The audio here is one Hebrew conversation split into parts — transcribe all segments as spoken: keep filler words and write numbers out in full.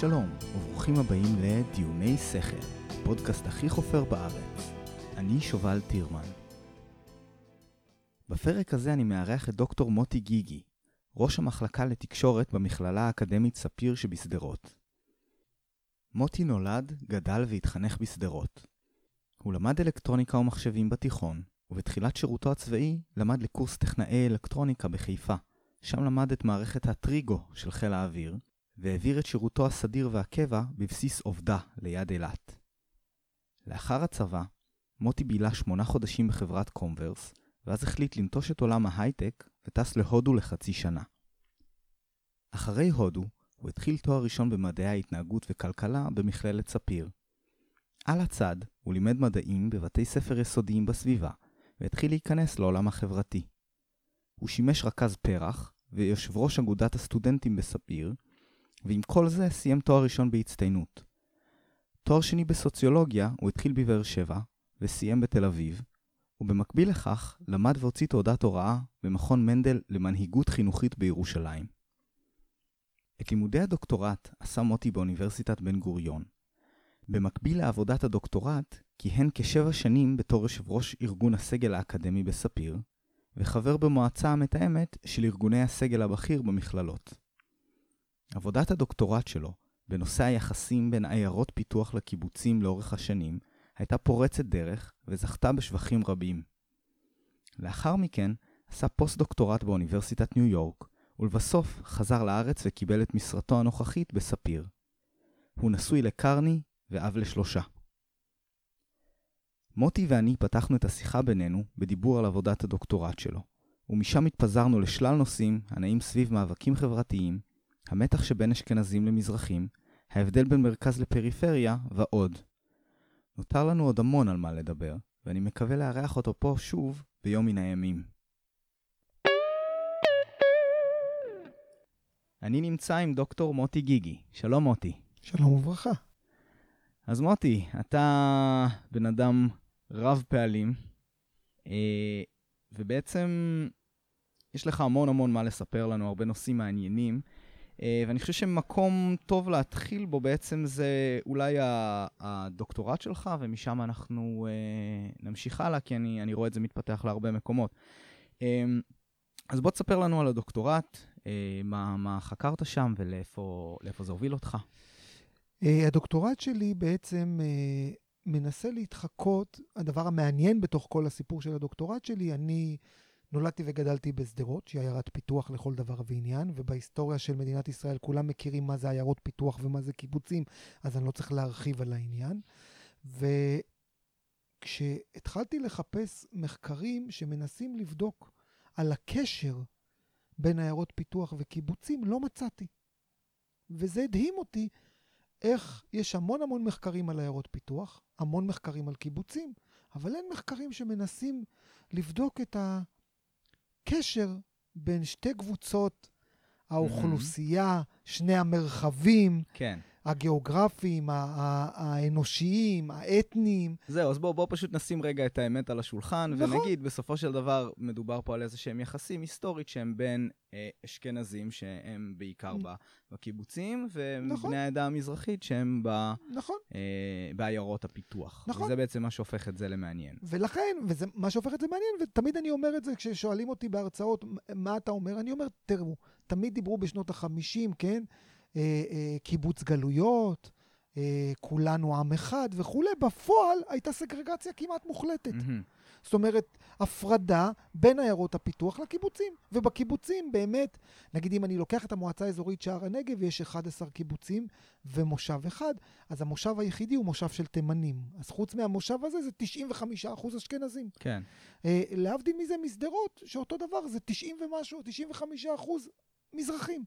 שלום וברוכים הבאים לדיוני שכר, פודקאסט הכי חופר בארץ. אני שובל טירמן. בפרק הזה אני מארח את דוקטור מוטי גיגי, ראש המחלקה לתקשורת במכללה האקדמית ספיר שבסדרות. מוטי נולד, גדל והתחנך בסדרות. הוא למד אלקטרוניקה ומחשבים בתיכון, ובתחילת שירותו הצבאי למד לקורס טכנאי אלקטרוניקה בחיפה. שם למד את מערכת הטריגו של חיל האוויר, והעביר את שירותו הסדיר והקבע בבסיס עובדה ליד אילת. לאחר הצבא, מוטי בילה שמונה חודשים בחברת קומברס, ואז החליט לנטוש את עולם ההייטק וטס להודו לחצי שנה. אחרי הודו, הוא התחיל תואר ראשון במדעי ההתנהגות וכלכלה במכללת ספיר. על הצד, הוא לימד מדעים בבתי ספר יסודיים בסביבה, והתחיל להיכנס לעולם החברתי. הוא שימש רכז פרח ויושב ראש אגודת הסטודנטים בספיר, ועם כל זה סיים תואר ראשון בהצטיינות. תואר שני בסוציולוגיה הוא התחיל בבאר שבע וסיים בתל אביב, ובמקביל לכך למד והוציא תעודת הוראה במכון מנדל למנהיגות חינוכית בירושלים. את לימודי הדוקטורט עשה מוטי באוניברסיטת בן גוריון. במקביל לעבודת הדוקטורט כיהן כשבע שנים בתור יושב ראש ארגון הסגל האקדמי בספיר, וחבר במועצה המתאמת של ארגוני הסגל הבכיר במכללות. עבודת הדוקטורט שלו, בנושא היחסים בין עיירות פיתוח לקיבוצים לאורך השנים, הייתה פורצת דרך וזכתה בשבחים רבים. לאחר מכן, עשה פוסט-דוקטורט באוניברסיטת ניו יורק, ולבסוף חזר לארץ וקיבל את משרתו הנוכחית בספיר. הוא נשוי לקרני ואב לשלושה. מוטי ואני פתחנו את השיחה בינינו בדיבור על עבודת הדוקטורט שלו, ומשם התפזרנו לשלל נושאים הנעים סביב מאבקים חברתיים, המתח שבין אשכנזים למזרחים, ההבדל בין מרכז לפריפריה ועוד. נותר לנו עוד המון על מה לדבר, ואני מקווה לארח אותו פה שוב ביום מן הימים. אני נמצא עם דוקטור מוטי גיגי. שלום מוטי. שלום וברכה. אז מוטי, אתה בן אדם רב פעלים, ובעצם יש לך המון המון מה לספר לנו, הרבה נושאים מעניינים, ואני חושב שמקום טוב להתחיל בו בעצם זה אולי הדוקטורט שלך, ומשם אנחנו נמשיך הלאה, כי אני, אני רואה את זה מתפתח להרבה מקומות. אז בוא תספר לנו על הדוקטורט, מה, מה חקרת שם ולאיפה לאיפה זה הוביל אותך. הדוקטורט שלי בעצם מנסה להתחקות, הדבר המעניין בתוך כל הסיפור של הדוקטורט שלי, אני נולדתי וגדלתי בשדרות, שהיא עיירת פיתוח לכל דבר ועניין, ובהיסטוריה של מדינת ישראל כולם מכירים מה זה עיירות פיתוח ומה זה קיבוצים, אז אני לא צריך להרחיב על העניין. וכשהתחלתי לחפש מחקרים שמנסים לבדוק על הקשר בין עיירות פיתוח וקיבוצים, לא מצאתי. וזה הדהים אותי, איך יש המון המון מחקרים על עיירות פיתוח, המון מחקרים על קיבוצים, אבל אין מחקרים שמנסים לבדוק את הקשר בין שתי קבוצות, האוכלוסייה, שני המרחבים, כן. הגיאוגרפיים, האנושיים, האתניים. זהו, אז בואו בוא פשוט נשים רגע את האמת על השולחן, נכון. ונגיד, בסופו של דבר מדובר פה על איזה שהם יחסים היסטורית, שהם בין אה, אשכנזים, שהם בעיקר ב, בקיבוצים, ובני נכון. העדה המזרחית, שהם ב, נכון. אה, בעיירות הפיתוח. נכון. וזה בעצם מה שהופך את זה למעניין. ולכן, וזה מה שהופך את זה מעניין, ותמיד אני אומר את זה, כששואלים אותי בהרצאות, מה אתה אומר? אני אומר, תראו, תמיד דיברו בשנות החמישים, כן? קיבוץ גלויות, כולנו עם אחד וכולי, בפועל הייתה סגרגציה כמעט מוחלטת. זאת אומרת, הפרדה בין עיירות הפיתוח לקיבוצים. ובקיבוצים באמת, נגיד אם אני לוקח את המועצה האזורית שער הנגב, יש אחד עשר קיבוצים ומושב אחד, אז המושב היחידי הוא מושב של תימנים. אז חוץ מהמושב הזה זה תשעים וחמישה אחוז אשכנזים. כן. להבדיל מזה מסדרות, שאותו דבר זה תשעים ומשהו, תשעים וחמישה אחוז מזרחים.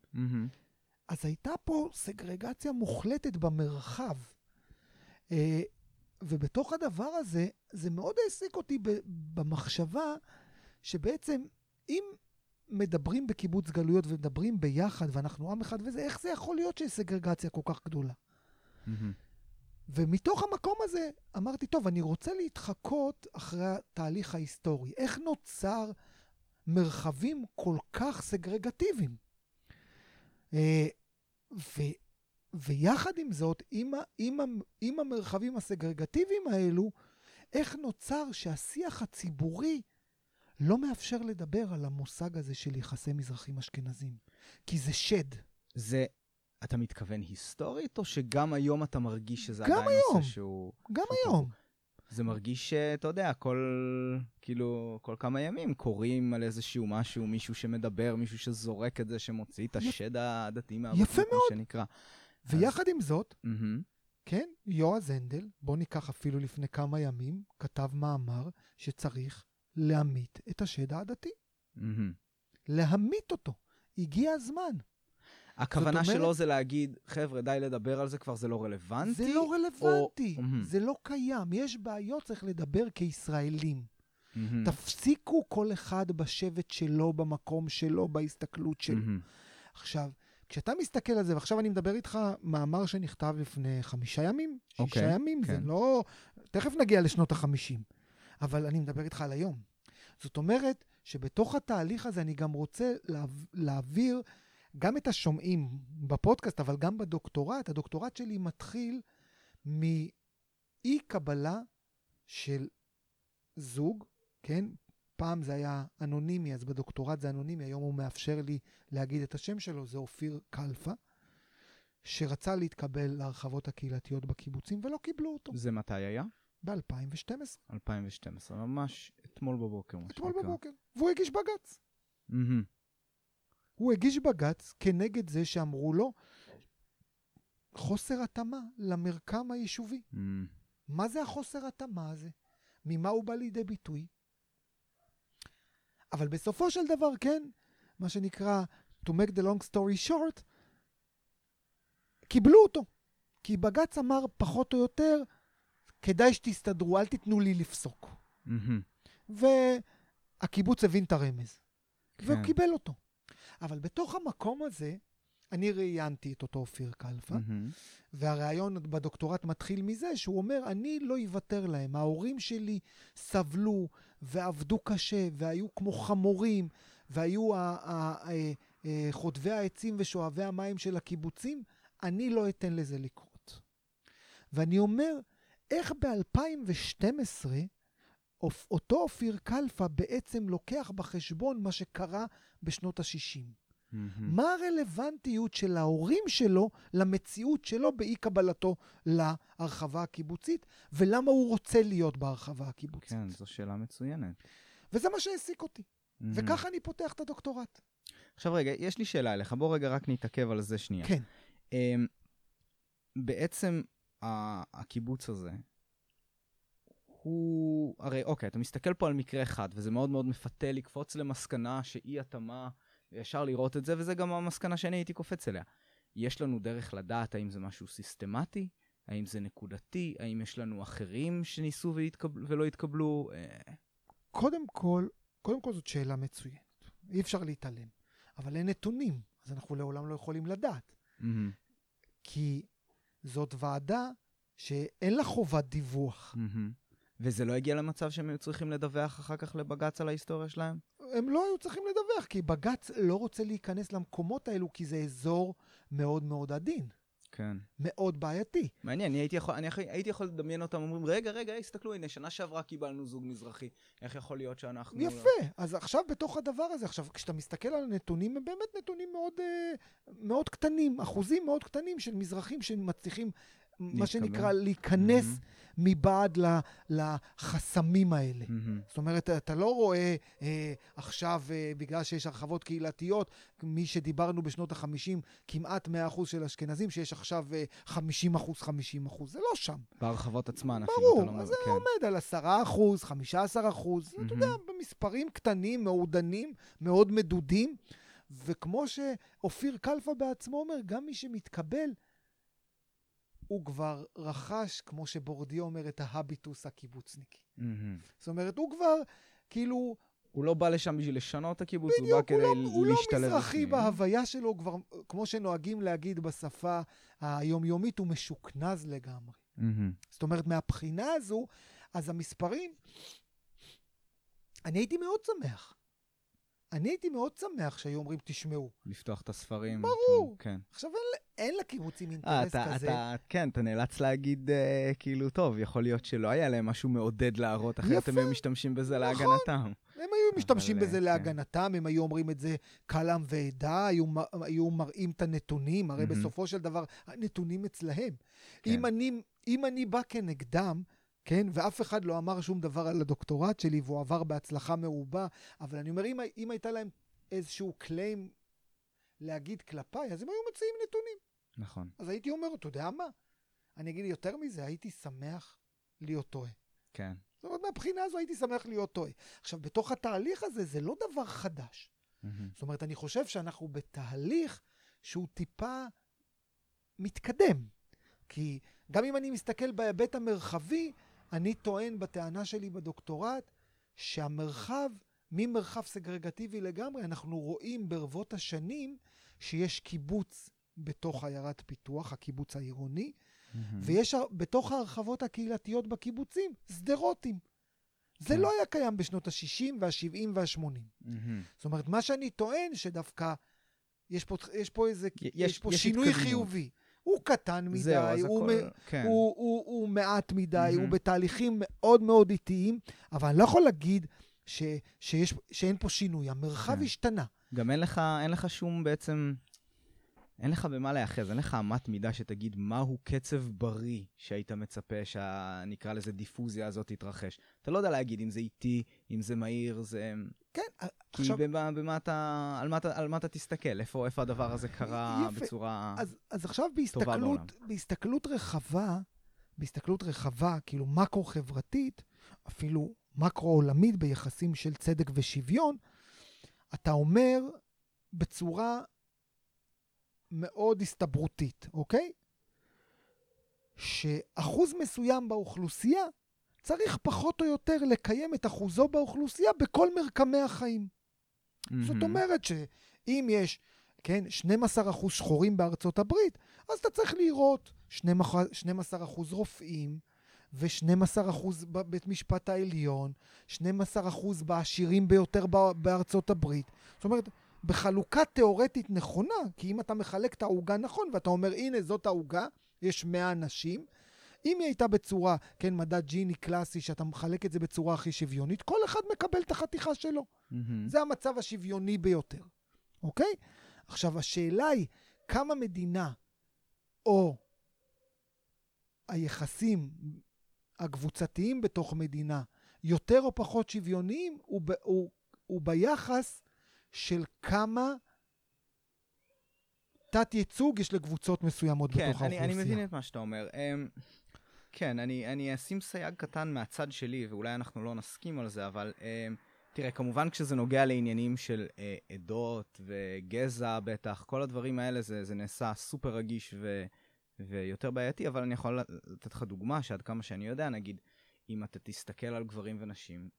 אז הייתה פה סגרגציה מוחלטת במרחב. ובתוך הדבר הזה, זה מאוד העסיק אותי במחשבה, שבעצם אם מדברים בקיבוץ גלויות ומדברים ביחד, ואנחנו עם אחד וזה, איך זה יכול להיות שיש סגרגציה כל כך גדולה? ומתוך המקום הזה אמרתי, טוב, אני רוצה להתחקות אחרי התהליך ההיסטורי. איך נוצר מרחבים כל כך סגרגטיביים? Uh, ויחד עם זאת, עם, עם, עם המרחבים הסגרגטיביים האלו, איך נוצר שהשיח הציבורי לא מאפשר לדבר על המושג הזה של יחסי מזרחים אשכנזים? כי זה שד. זה, אתה מתכוון היסטורית, או שגם היום אתה מרגיש שזה עדיין נושא שהוא... גם היום. זה מרגיש שאתה יודע, כל, כאילו, כל כמה ימים קוראים על איזשהו משהו, מישהו שמדבר, מישהו שזורק את זה, שמוציא את השד הדתי מהבקום, מה שנקרא. ויחד אז... עם זאת, mm-hmm. כן, יועז הנדל, בוא ניקח אפילו לפני כמה ימים, כתב מאמר שצריך להמית את השד הדתי. Mm-hmm. להמית אותו. הגיע הזמן. הכוונה אומרת, שלו זה להגיד, חבר'ה, די לדבר על זה, כבר זה לא רלוונטי. זה לא רלוונטי, או... זה לא קיים. יש בעיות, צריך לדבר כישראלים. Mm-hmm. תפסיקו כל אחד בשבט שלו, במקום שלו, בהסתכלות שלו. Mm-hmm. עכשיו, כשאתה מסתכל על זה, ועכשיו אני מדבר איתך מאמר שנכתב לפני חמישה ימים, שישה okay, ימים, כן. זה לא... תכף נגיע לשנות החמישים, אבל אני מדבר איתך על היום. זאת אומרת, שבתוך התהליך הזה אני גם רוצה לה... להעביר... גם את השומעים בפודקאסט, אבל גם בדוקטורט, הדוקטורט שלי מתחיל מאי קבלה של זוג, כן? פעם זה היה אנונימי, אז בדוקטורט זה אנונימי, היום הוא מאפשר לי להגיד את השם שלו, זה אופיר קלפה, שרצה להתקבל להרחבות הקהילתיות בקיבוצים, ולא קיבלו אותו. זה מתי היה? ב-אלפיים ושתים עשרה. אלפיים ושתים עשרה, ממש אתמול בבוקר. אתמול בבוקר, והוא הגיש בגץ. אהם. הוא הגיש בגץ כנגד זה שאמרו לו חוסר התאמה למרקם היישובי. Mm. מה זה החוסר התאמה הזה? ממה הוא בא לידי ביטוי? אבל בסופו של דבר כן, מה שנקרא to make the long story short, קיבלו אותו. כי בגץ אמר פחות או יותר, כדאי שתסתדרו, אל תיתנו לי לפסוק. Mm-hmm. והקיבוץ הבין את הרמז. כן. והוא קיבל אותו. אבל בתוך המקום הזה, אני ראיינתי את אותו אופיר קלפה, mm-hmm. והראיון בדוקטורט מתחיל מזה, שהוא אומר, אני לא יוותר להם, ההורים שלי סבלו, ועבדו קשה, והיו כמו חמורים, והיו ה- ה- ה- ה- חוטבי העצים ושואבי המים של הקיבוצים, אני לא אתן לזה לקרות. ואני אומר, איך ב-אלפיים ושתים עשרה, אותו אופיר קלפה בעצם לוקח בחשבון מה שקרה בשנות ה-שישים. Mm-hmm. מה הרלוונטיות של ההורים שלו למציאות שלו באי קבלתו להרחבה הקיבוצית, ולמה הוא רוצה להיות בהרחבה הקיבוצית? כן, זו שאלה מצוינת. וזה מה שהעסיק אותי. Mm-hmm. וכך אני פותח את הדוקטורט. עכשיו רגע, יש לי שאלה אליך. בוא רגע רק נתעכב על זה שנייה. כן. Um, בעצם הקיבוץ הזה, הוא, הרי, אוקיי, אתה מסתכל פה על מקרה אחד, וזה מאוד מאוד מפתה לקפוץ למסקנה שאי התאמה, וישר לראות את זה, וזה גם המסקנה שאני הייתי קופץ אליה. יש לנו דרך לדעת האם זה משהו סיסטמטי, האם זה נקודתי, האם יש לנו אחרים שניסו והתקבל, ולא התקבלו? קודם כל, קודם כל זאת שאלה מצוינת. אי אפשר להתעלם. אבל אין נתונים, אז אנחנו לעולם לא יכולים לדעת. Mm-hmm. כי זאת ועדה שאין לה חובת דיווח. Mm-hmm. וזה לא הגיע למצב שהם היו צריכים לדווח אחר כך לבגץ על ההיסטוריה שלהם? הם לא היו צריכים לדווח, כי בגץ לא רוצה להיכנס למקומות האלו, כי זה אזור מאוד מאוד עדין. כן. מאוד בעייתי. מעניין, אני הייתי יכול, אני הייתי יכול לדמיין אותם, אומרים, רגע, רגע, הסתכלו, הנה, שנה שעברה קיבלנו זוג מזרחי. איך יכול להיות שאנחנו... יפה, לא... אז עכשיו בתוך הדבר הזה, עכשיו כשאתה מסתכל על הנתונים, הם באמת נתונים מאוד, מאוד קטנים, אחוזים מאוד קטנים של מזרחים שמצליחים... מה שנקרא להיכנס mm-hmm. מבעד ל, לחסמים האלה. Mm-hmm. זאת אומרת, אתה לא רואה אה, עכשיו, אה, בגלל שיש הרחבות קהילתיות, מי שדיברנו בשנות ה-חמישים, כמעט מאה אחוז של אשכנזים, שיש עכשיו אה, חמישים אחוז, חמישים אחוז. זה לא שם. בהרחבות עצמן. ברור, אפילו, אז זה כן. עומד על עשרה אחוז, חמישה עשר אחוז. Mm-hmm. אתה יודע, במספרים קטנים, מעודנים, מאוד מדודים. וכמו שאופיר קלפה בעצמו אומר, גם מי שמתקבל, הוא כבר רכש, כמו שבורדיו אומר, את ההביטוס הקיבוצניקי. Mm-hmm. זאת אומרת, הוא כבר, כאילו... הוא לא בא לשם בשביל לשנות את הקיבוץ, בדיוק, הוא בא כדי להשתלב. הוא לא מזרחי בהוויה שלו, כבר, כמו שנוהגים להגיד בשפה היומיומית, הוא משוכנז לגמרי. Mm-hmm. זאת אומרת, מהבחינה הזו, אז המספרים, אני הייתי מאוד שמח. אני הייתי מאוד שמח שהיו אומרים תשמעו. לפתוח את הספרים. ברור. כן. עכשיו אין לקיבוצים אינטרס כזה. כן, אתה נאלץ להגיד כאילו טוב, יכול להיות שלא היה להם משהו מעודד להראות, אחרת הם משתמשים בזה להגנתם. הם היו משתמשים בזה להגנתם, הם היו אומרים את זה קלם ועדה, היו מראים את הנתונים, הרי בסופו של דבר הנתונים אצלהם. אם אני בא כנגדם, כן, ואף אחד לא אמר שום דבר על הדוקטורט שלי, והוא עבר בהצלחה מעובה, אבל אני אומר, אם, אם הייתה להם איזשהו קליים להגיד כלפיי, אז הם היו מציעים נתונים. נכון. אז הייתי אומר, אתה יודע מה? אני אגיד יותר מזה, הייתי שמח להיות טועה. כן. זאת אומרת, מהבחינה הזו הייתי שמח להיות טועה. עכשיו, בתוך התהליך הזה, זה לא דבר חדש. Mm-hmm. זאת אומרת, אני חושב שאנחנו בתהליך שהוא טיפה מתקדם. כי גם אם אני מסתכל בהיבט המרחבי, אני טוען בטענה שלי בדוקטורט שהמרחב, ממרחב סגרגטיבי לגמרי, אנחנו רואים ברבות השנים שיש קיבוץ בתוך עיירת פיתוח, הקיבוץ העירוני, mm-hmm. ויש בתוך ההרחבות הקהילתיות בקיבוצים, סדרותים. Okay. זה לא היה קיים בשנות ה-שישים וה-שבעים וה-שמונים. Mm-hmm. זאת אומרת, מה שאני טוען שדווקא יש פה, יש פה איזה, יש, יש פה יש שינוי חיובי. הוא קטן מדי, זהו, הוא, הכל, מ... כן. הוא, הוא, הוא מעט מדי, mm-hmm. הוא בתהליכים מאוד מאוד איטיים, אבל אני לא יכול להגיד ש... שיש... שאין פה שינוי, המרחב כן. השתנה. גם אין לך, אין לך שום בעצם, אין לך במה להיאחז, אין לך אמת מידה שתגיד מהו קצב בריא שהיית מצפה שנקרא לזה דיפוזיה הזאת תתרחש. אתה לא יודע להגיד אם זה איטי, אם זה מהיר, זה... כן, כי עכשיו... במה, במה אתה, על, מה, על מה אתה תסתכל? איפה, איפה הדבר הזה קרה יפה. בצורה אז, אז עכשיו בהסתכלות, טובה בעולם? בהסתכלות רחבה, בהסתכלות רחבה, כאילו מקרו-חברתית, אפילו מקרו-עולמית ביחסים של צדק ושוויון, אתה אומר בצורה מאוד הסתברותית, אוקיי? שאחוז מסוים באוכלוסייה, צריך פחות או יותר לקיים את אחוזו באוכלוסייה בכל מרקמי החיים. Mm-hmm. זאת אומרת שאם יש, כן, שנים עשר אחוז שחורים בארצות הברית, אז אתה צריך לראות שנים עשר אחוז רופאים, ו-שנים עשר אחוז בבית משפט העליון, שנים עשר אחוז בעשירים ביותר בארצות הברית. זאת אומרת, בחלוקה תיאורטית נכונה, כי אם אתה מחלק את העוגה נכון, ואתה אומר, הנה זאת העוגה, יש מאה אנשים, אם היא הייתה בצורה, כן, מדע ג'יני קלאסי, שאתה מחלק את זה בצורה הכי שוויונית, כל אחד מקבל את החתיכה שלו. Mm-hmm. זה המצב השוויוני ביותר. אוקיי? עכשיו, השאלה היא, כמה מדינה או היחסים הקבוצתיים בתוך מדינה, יותר או פחות שוויוניים, הוא, ב, הוא, הוא ביחס של כמה תת ייצוג יש לקבוצות מסוימות כן, בתוך האוכלוסייה. כן, אני מבין את מה שאתה אומר. Um... כן, אני, אני אשים סייג קטן מהצד שלי, ואולי אנחנו לא נסכים על זה, אבל אה, תראה, כמובן כשזה נוגע לעניינים של אה, עדות וגזע, בטח, כל הדברים האלה, זה, זה נעשה סופר רגיש ו, ויותר בעייתי, אבל אני יכול לתת לך דוגמה, שעד כמה שאני יודע, נגיד, אם אתה תסתכל על גברים ונשים,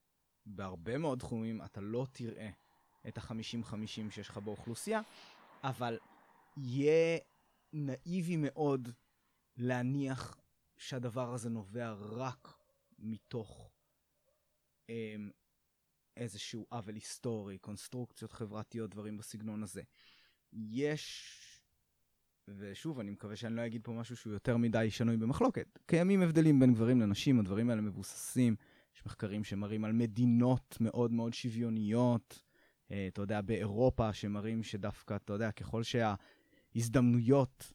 בהרבה מאוד תחומים אתה לא תראה את ה-חמישים חמישים שיש לך באוכלוסייה, אבל יהיה נאיבי מאוד להניח שהדבר הזה נובע רק מתוך אמ, איזשהו עוול היסטורי, קונסטרוקציות חברתיות, דברים בסגנון הזה. יש, ושוב, אני מקווה שאני לא אגיד פה משהו שהוא יותר מדי שנוי במחלוקת. קיימים הבדלים בין גברים לנשים, הדברים האלה מבוססים. יש מחקרים שמראים על מדינות מאוד מאוד שוויוניות. אתה יודע, באירופה שמראים שדווקא, אתה יודע, ככל שההזדמנויות...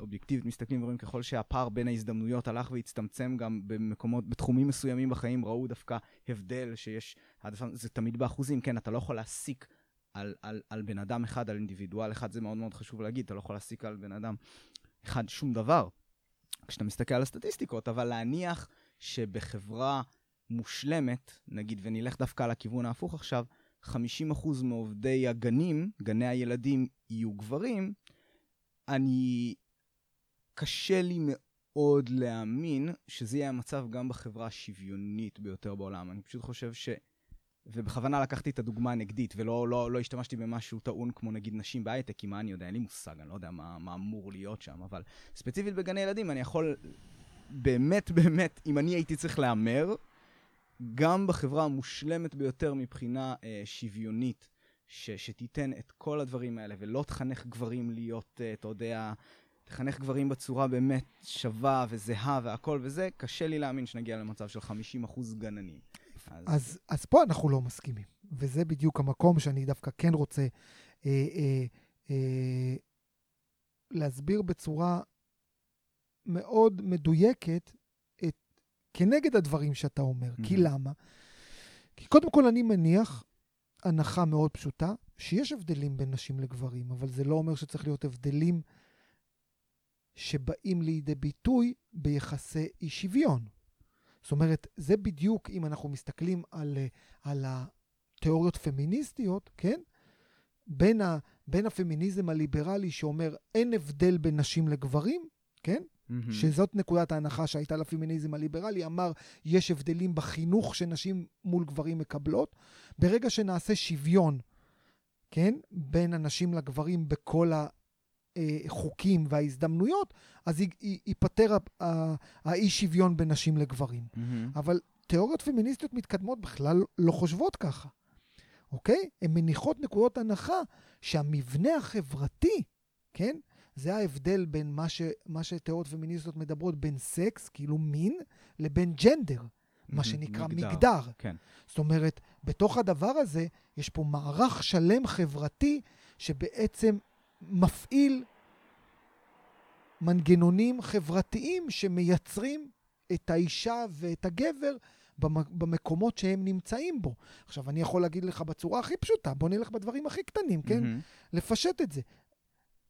אובייקטיבית מסתכלים ואומרים ככל שהפער בין ההזדמנויות הלך והצטמצם גם במקומות, בתחומים מסוימים בחיים ראו דווקא הבדל שיש, זה תמיד באחוזים, כן, אתה לא יכול להסיק על, על, על בן אדם אחד, על אינדיבידואל אחד, זה מאוד מאוד חשוב להגיד, אתה לא יכול להסיק על בן אדם אחד שום דבר, כשאתה מסתכל על הסטטיסטיקות, אבל להניח שבחברה מושלמת, נגיד ונלך דווקא על הכיוון ההפוך עכשיו, חמישים אחוז מעובדי הגנים, גני הילדים יהיו גברים, אני קשה לי מאוד להאמין שזה יהיה המצב גם בחברה השוויונית ביותר בעולם. אני פשוט חושב ש... ובכוונה לקחתי את הדוגמה הנגדית, ולא לא, לא השתמשתי במשהו טעון כמו נגיד נשים בהייטק, כי מה אני יודע, אין לי מושג, אני לא יודע מה, מה אמור להיות שם, אבל ספציפית בגני ילדים אני יכול באמת באמת, אם אני הייתי צריך להאמר, גם בחברה המושלמת ביותר מבחינה אה, שוויונית, ש, שתיתן את כל הדברים האלה, ולא תחנך גברים להיות, אתה יודע, תחנך גברים בצורה באמת שווה וזהה והכל וזה, קשה לי להאמין שנגיע למצב של חמישים אחוז גננים. אז... אז, אז פה אנחנו לא מסכימים, וזה בדיוק המקום שאני דווקא כן רוצה אה, אה, אה, להסביר בצורה מאוד מדויקת את, כנגד הדברים שאתה אומר. Mm-hmm. כי למה? כי קודם כל אני מניח הנחה מאוד פשוטה, שיש הבדלים בין נשים לגברים, אבל זה לא אומר שצריך להיות הבדלים שבאים לידי ביטוי ביחסי אי שוויון. זאת אומרת, זה בדיוק, אם אנחנו מסתכלים על, על התיאוריות פמיניסטיות, כן? בין, ה, בין הפמיניזם הליברלי שאומר, אין הבדל בין נשים לגברים, כן? Mm-hmm. שזאת נקודת ההנחה שהייתה לפמיניזם הליברלי, אמר, יש הבדלים בחינוך שנשים מול גברים מקבלות, ברגע שנעשה שוויון, כן? בין הנשים לגברים בכל ה... חוקים וההזדמנויות, אז ייפטר האי שוויון בין נשים לגברים. אבל תיאוריות פמיניסטיות מתקדמות בכלל לא חושבות ככה. אוקיי? הן מניחות נקודות הנחה שהמבנה החברתי, כן? זה ההבדל בין מה ש, מה שתיאוריות פמיניסטיות מדברות בין סקס, כאילו מין, לבין ג'נדר, מה שנקרא מגדר. זאת אומרת, בתוך הדבר הזה יש פה מערך שלם חברתי שבעצם מפעיל מנגנונים חברתיים שמייצרים את האישה ואת הגבר במקומות שהם נמצאים בו. עכשיו, אני יכול להגיד לך בצורה הכי פשוטה, בוא נלך בדברים הכי קטנים, כן? Mm-hmm. לפשט את זה.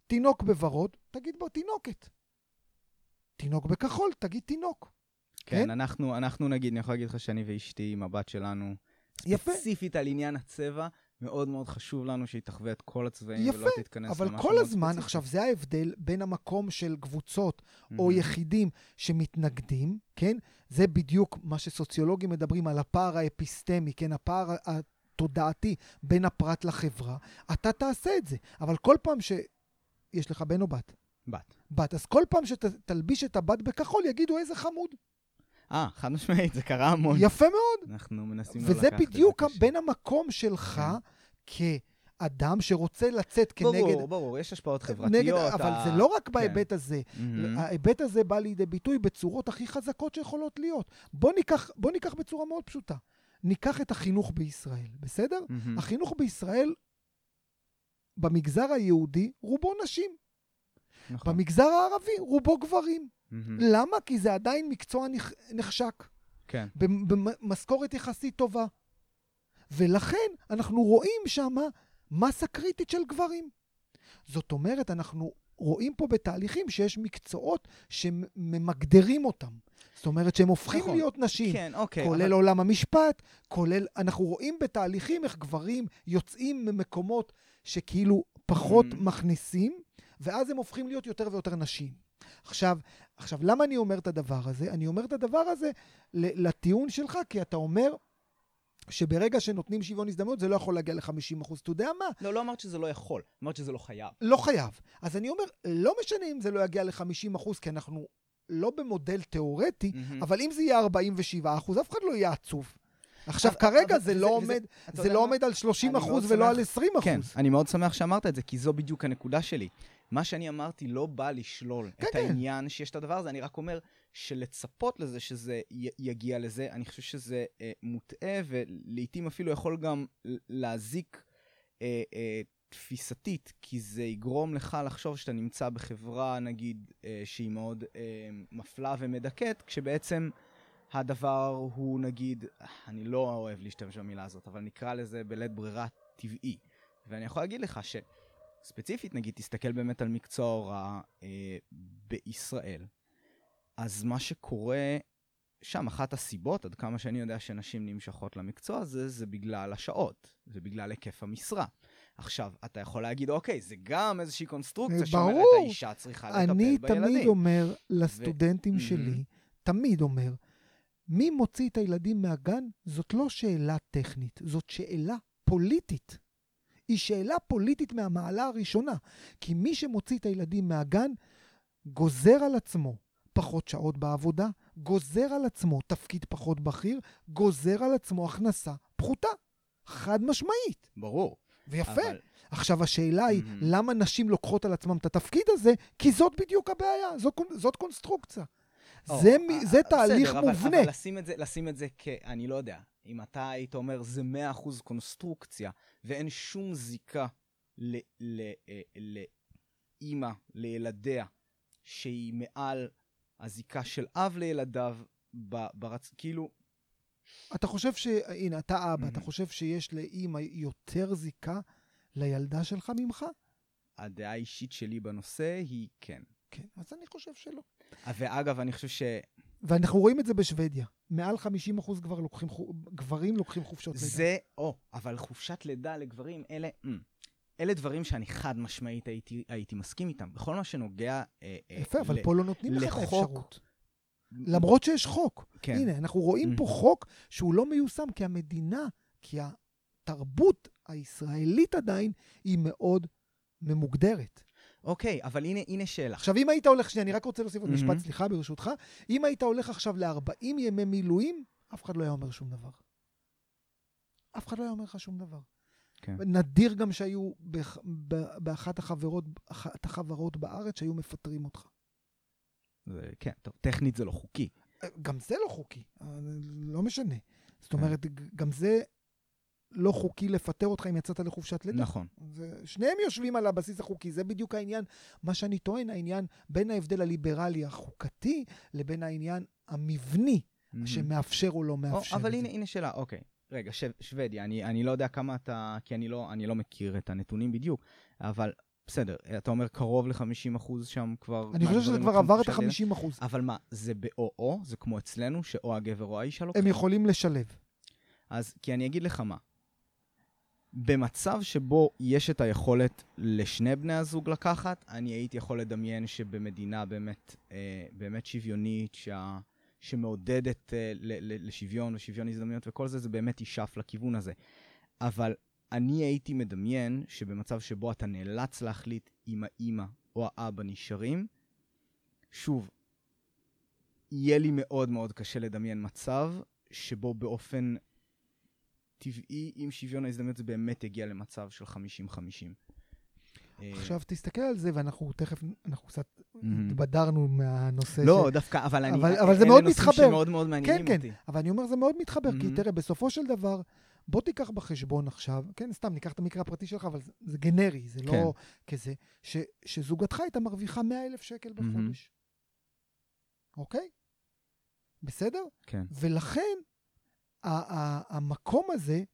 תינוק בוורוד, תגיד בו תינוקת. תינוק בכחול, תגיד תינוק. כן, כן? אנחנו, אנחנו נגיד, אני יכול להגיד לך שאני ואשתי, עם הבת שלנו, יפה. ספציפית על עניין הצבע, מאוד מאוד חשוב לנו שהיא תחווה את כל הצבעים ולא תתכנס למשהו. יפה, אבל כל הזמן, עכשיו זה ההבדל בין המקום של קבוצות או יחידים שמתנגדים, כן? זה בדיוק מה שסוציולוגים מדברים על הפער האפיסטמי, כן? הפער התודעתי בין הפרט לחברה. אתה תעשה את זה, אבל כל פעם ש... יש לך בן או בת? בת. בת, אז כל פעם שתלביש את הבת בכחול, יגידו איזה חמוד. אה, חד משמעית, זה קרה המון. יפה מאוד. אנחנו מנסים לא לקחת את זה. וזה בדיוק בין המקום שלך כאדם שרוצה לצאת כנגד... ברור, ברור, יש השפעות חברתיות. אבל זה לא רק בהיבט הזה. ההיבט הזה בא לידי ביטוי בצורות הכי חזקות שיכולות להיות. בוא ניקח, בוא ניקח בצורה מאוד פשוטה. ניקח את החינוך בישראל, בסדר? החינוך בישראל, במגזר היהודי, רובו נשים. במגזר הערבי, רובו גברים. למה? כי זה עדיין מקצוע נחשק. כן. במשכורת יחסית טובה. ולכן אנחנו רואים שמה מסה קריטית של גברים. זאת אומרת, אנחנו רואים פה בתהליכים שיש מקצועות שממגדרים אותם. זאת אומרת שהם הופכים נכון. להיות נשים. כן, אוקיי, כולל אבל... עולם המשפט, כולל... אנחנו רואים בתהליכים איך גברים יוצאים ממקומות שכאילו פחות mm. מכניסים, ואז הם הופכים להיות יותר ויותר נשים. עכשיו, עכשיו, למה אני אומר את הדבר הזה? אני אומר את הדבר הזה לטיעון שלך, כי אתה אומר שברגע שנותנים שוויון הזדמנות, זה לא יכול להגיע ל-חמישים אחוז. אתה יודע מה? לא, לא אמרת שזה לא יכול. אמרת שזה לא חייב. לא חייב. אז אני אומר, לא משנה אם זה לא יגיע ל-חמישים אחוז, כי אנחנו לא במודל תיאורטי, אבל אם זה יהיה ארבעים ושבעה אחוז, אף אחד לא יהיה עצוב. עכשיו, כרגע זה לא עומד, זה לא עומד על שלושים אחוז ולא על עשרים אחוז. כן, אני מאוד שמח שאמרת את זה, כי זו בדיוק הנקודה שלי. מה שאני אמרתי לא בא לשלול את העניין שיש את הדבר הזה, אני רק אומר שלצפות לזה שזה יגיע לזה, אני חושב שזה מוטעה, ולעיתים אפילו יכול גם להזיק תפיסתית, כי זה יגרום לך לחשוב שאתה נמצא בחברה, נגיד, שהיא מאוד מפלה ומדכאת, כשבעצם הדבר הוא, נגיד, אני לא אוהב להשתמש במילה הזאת, אבל נקרא לזה בלית ברירה טבעי. ואני יכול להגיד לך שספציפית, נגיד, תסתכל באמת על מקצוע הוראה אה, בישראל. אז מה שקורה שם, אחת הסיבות, עד כמה שאני יודע שנשים נמשכות למקצוע הזה, זה בגלל השעות, זה בגלל היקף המשרה. עכשיו, אתה יכול להגיד, אוקיי, זה גם איזושהי קונסטרוקציה שאומרת, האישה צריכה לטפל בילדים. אני תמיד אומר לסטודנטים ו... שלי, תמיד אומר, מי מוציא את הילדים מהגן? זאת לא שאלה טכנית, זאת שאלה פוליטית. היא שאלה פוליטית מהמעלה הראשונה, כי מי שמוציא את הילדים מהגן גוזר על עצמו פחות שעות בעבודה, גוזר על עצמו תפקיד פחות בכיר, גוזר על עצמו הכנסה פחותה, חד משמעית. ברור. ויפה. אבל... עכשיו השאלה היא, mm-hmm. למה נשים לוקחות על עצמם את התפקיד הזה? כי זאת בדיוק הבעיה, זאת, זאת קונסטרוקציה. או, זה, 아, זה תהליך בסדר, מובנה. אבל, אבל לשים, את זה, לשים את זה כ... אני לא יודע, אם אתה היית אומר, זה מאה אחוז קונסטרוקציה, ואין שום זיקה ל... ל... ל... לאימא, לילדיה, שהיא מעל הזיקה של אב לילדיו, ב... ברצ... כאילו... אתה חושב ש... הנה, אתה אבא, mm-hmm. אתה חושב שיש לאימא יותר זיקה לילדה שלך ממך? הדעה האישית שלי בנושא היא כן. כן, אז אני חושב שלא. ואגב, אני חושב ש... ואנחנו רואים את זה בשוודיה. מעל חמישים אחוז כבר לוקחים, גברים לוקחים חופשות לידה. זה, או, אבל חופשת לידה לגברים, אלה, mm, אלה דברים שאני חד משמעית הייתי, הייתי מסכים איתם. בכל מה שנוגע... אה, יפה, אה, אבל ל- פה לא נותנים לך לחוק... אפשרות. למרות שיש חוק. כן. הנה, אנחנו רואים mm-hmm. פה חוק שהוא לא מיושם, כי המדינה, כי התרבות הישראלית עדיין היא מאוד ממוגדרת. אוקיי, אבל הנה, הנה שאלה. עכשיו, אם היית הולך, שני, אני רק רוצה להוסיף עוד mm-hmm. משפט, סליחה, ברשותך, אם היית הולך עכשיו ל-ארבעים ימי מילואים, אף אחד לא היה אומר שום דבר. אף אחד לא היה אומר לך שום דבר. כן. נדיר גם שהיו באח... באחת החברות, החברות בארץ שהיו מפטרים אותך. זה, כן, טוב, טכנית זה לא חוקי. גם זה לא חוקי, לא משנה. זאת אומרת, גם זה לא חוקי לפטר אותך אם יצאת לחופשת לידה. נכון. שניהם יושבים על הבסיס החוקי, זה בדיוק העניין. מה שאני טוען, העניין בין ההבדל הליברלי החוקתי, לבין העניין המבני, שמאפשר או לא מאפשר. אבל הנה, הנה שאלה, אוקיי. רגע, שוודיה, אני, אני לא יודע כמה אתה, כי אני לא, אני לא מכיר את הנתונים בדיוק, אבל... בסדר, אתה אומר קרוב ל-חמישים אחוז שם כבר... אני חושב שזה כבר עבר את ה-חמישים אחוז. אבל מה, זה ב-או-או, זה כמו אצלנו, שאו הגבר או האישה לא... הם יכולים לשלב. אז, כי אני אגיד לך מה, במצב שבו יש את היכולת לשני בני הזוג לקחת, אני הייתי יכול לדמיין שבמדינה באמת, באמת שוויונית, שה... שמעודדת לשוויון ושוויון הזדמנויות וכל זה, זה באמת יישף לכיוון הזה. אבל... אני הייתי מדמיין שבמצב שבו אתה נאלץ להחליט אם האמא או האבא נשארים, שוב, יהיה לי מאוד מאוד קשה לדמיין מצב שבו באופן טבעי, עם שוויון ההזדמנות, זה באמת הגיע למצב של חמישים חמישים. עכשיו תסתכל על זה, ואנחנו תכף, אנחנו קצת התבדרנו מהנושא. לא, דווקא, אבל זה מאוד מתחבר. אלה נושאים שמאוד מאוד מעניינים אותי. כן, כן, אבל אני אומר זה מאוד מתחבר, כי תראה, בסופו של דבר, בוא תיקח בחשבון עכשיו, כן, סתם, ניקח את המקרה הפרטי שלך, אבל זה, זה גנרי, זה כן. לא כזה, ש, שזוגתך הייתה מרוויחה מאה אלף שקל בחודש. Mm-hmm. אוקיי? בסדר? כן. ולכן, ה- ה- המקום הזה,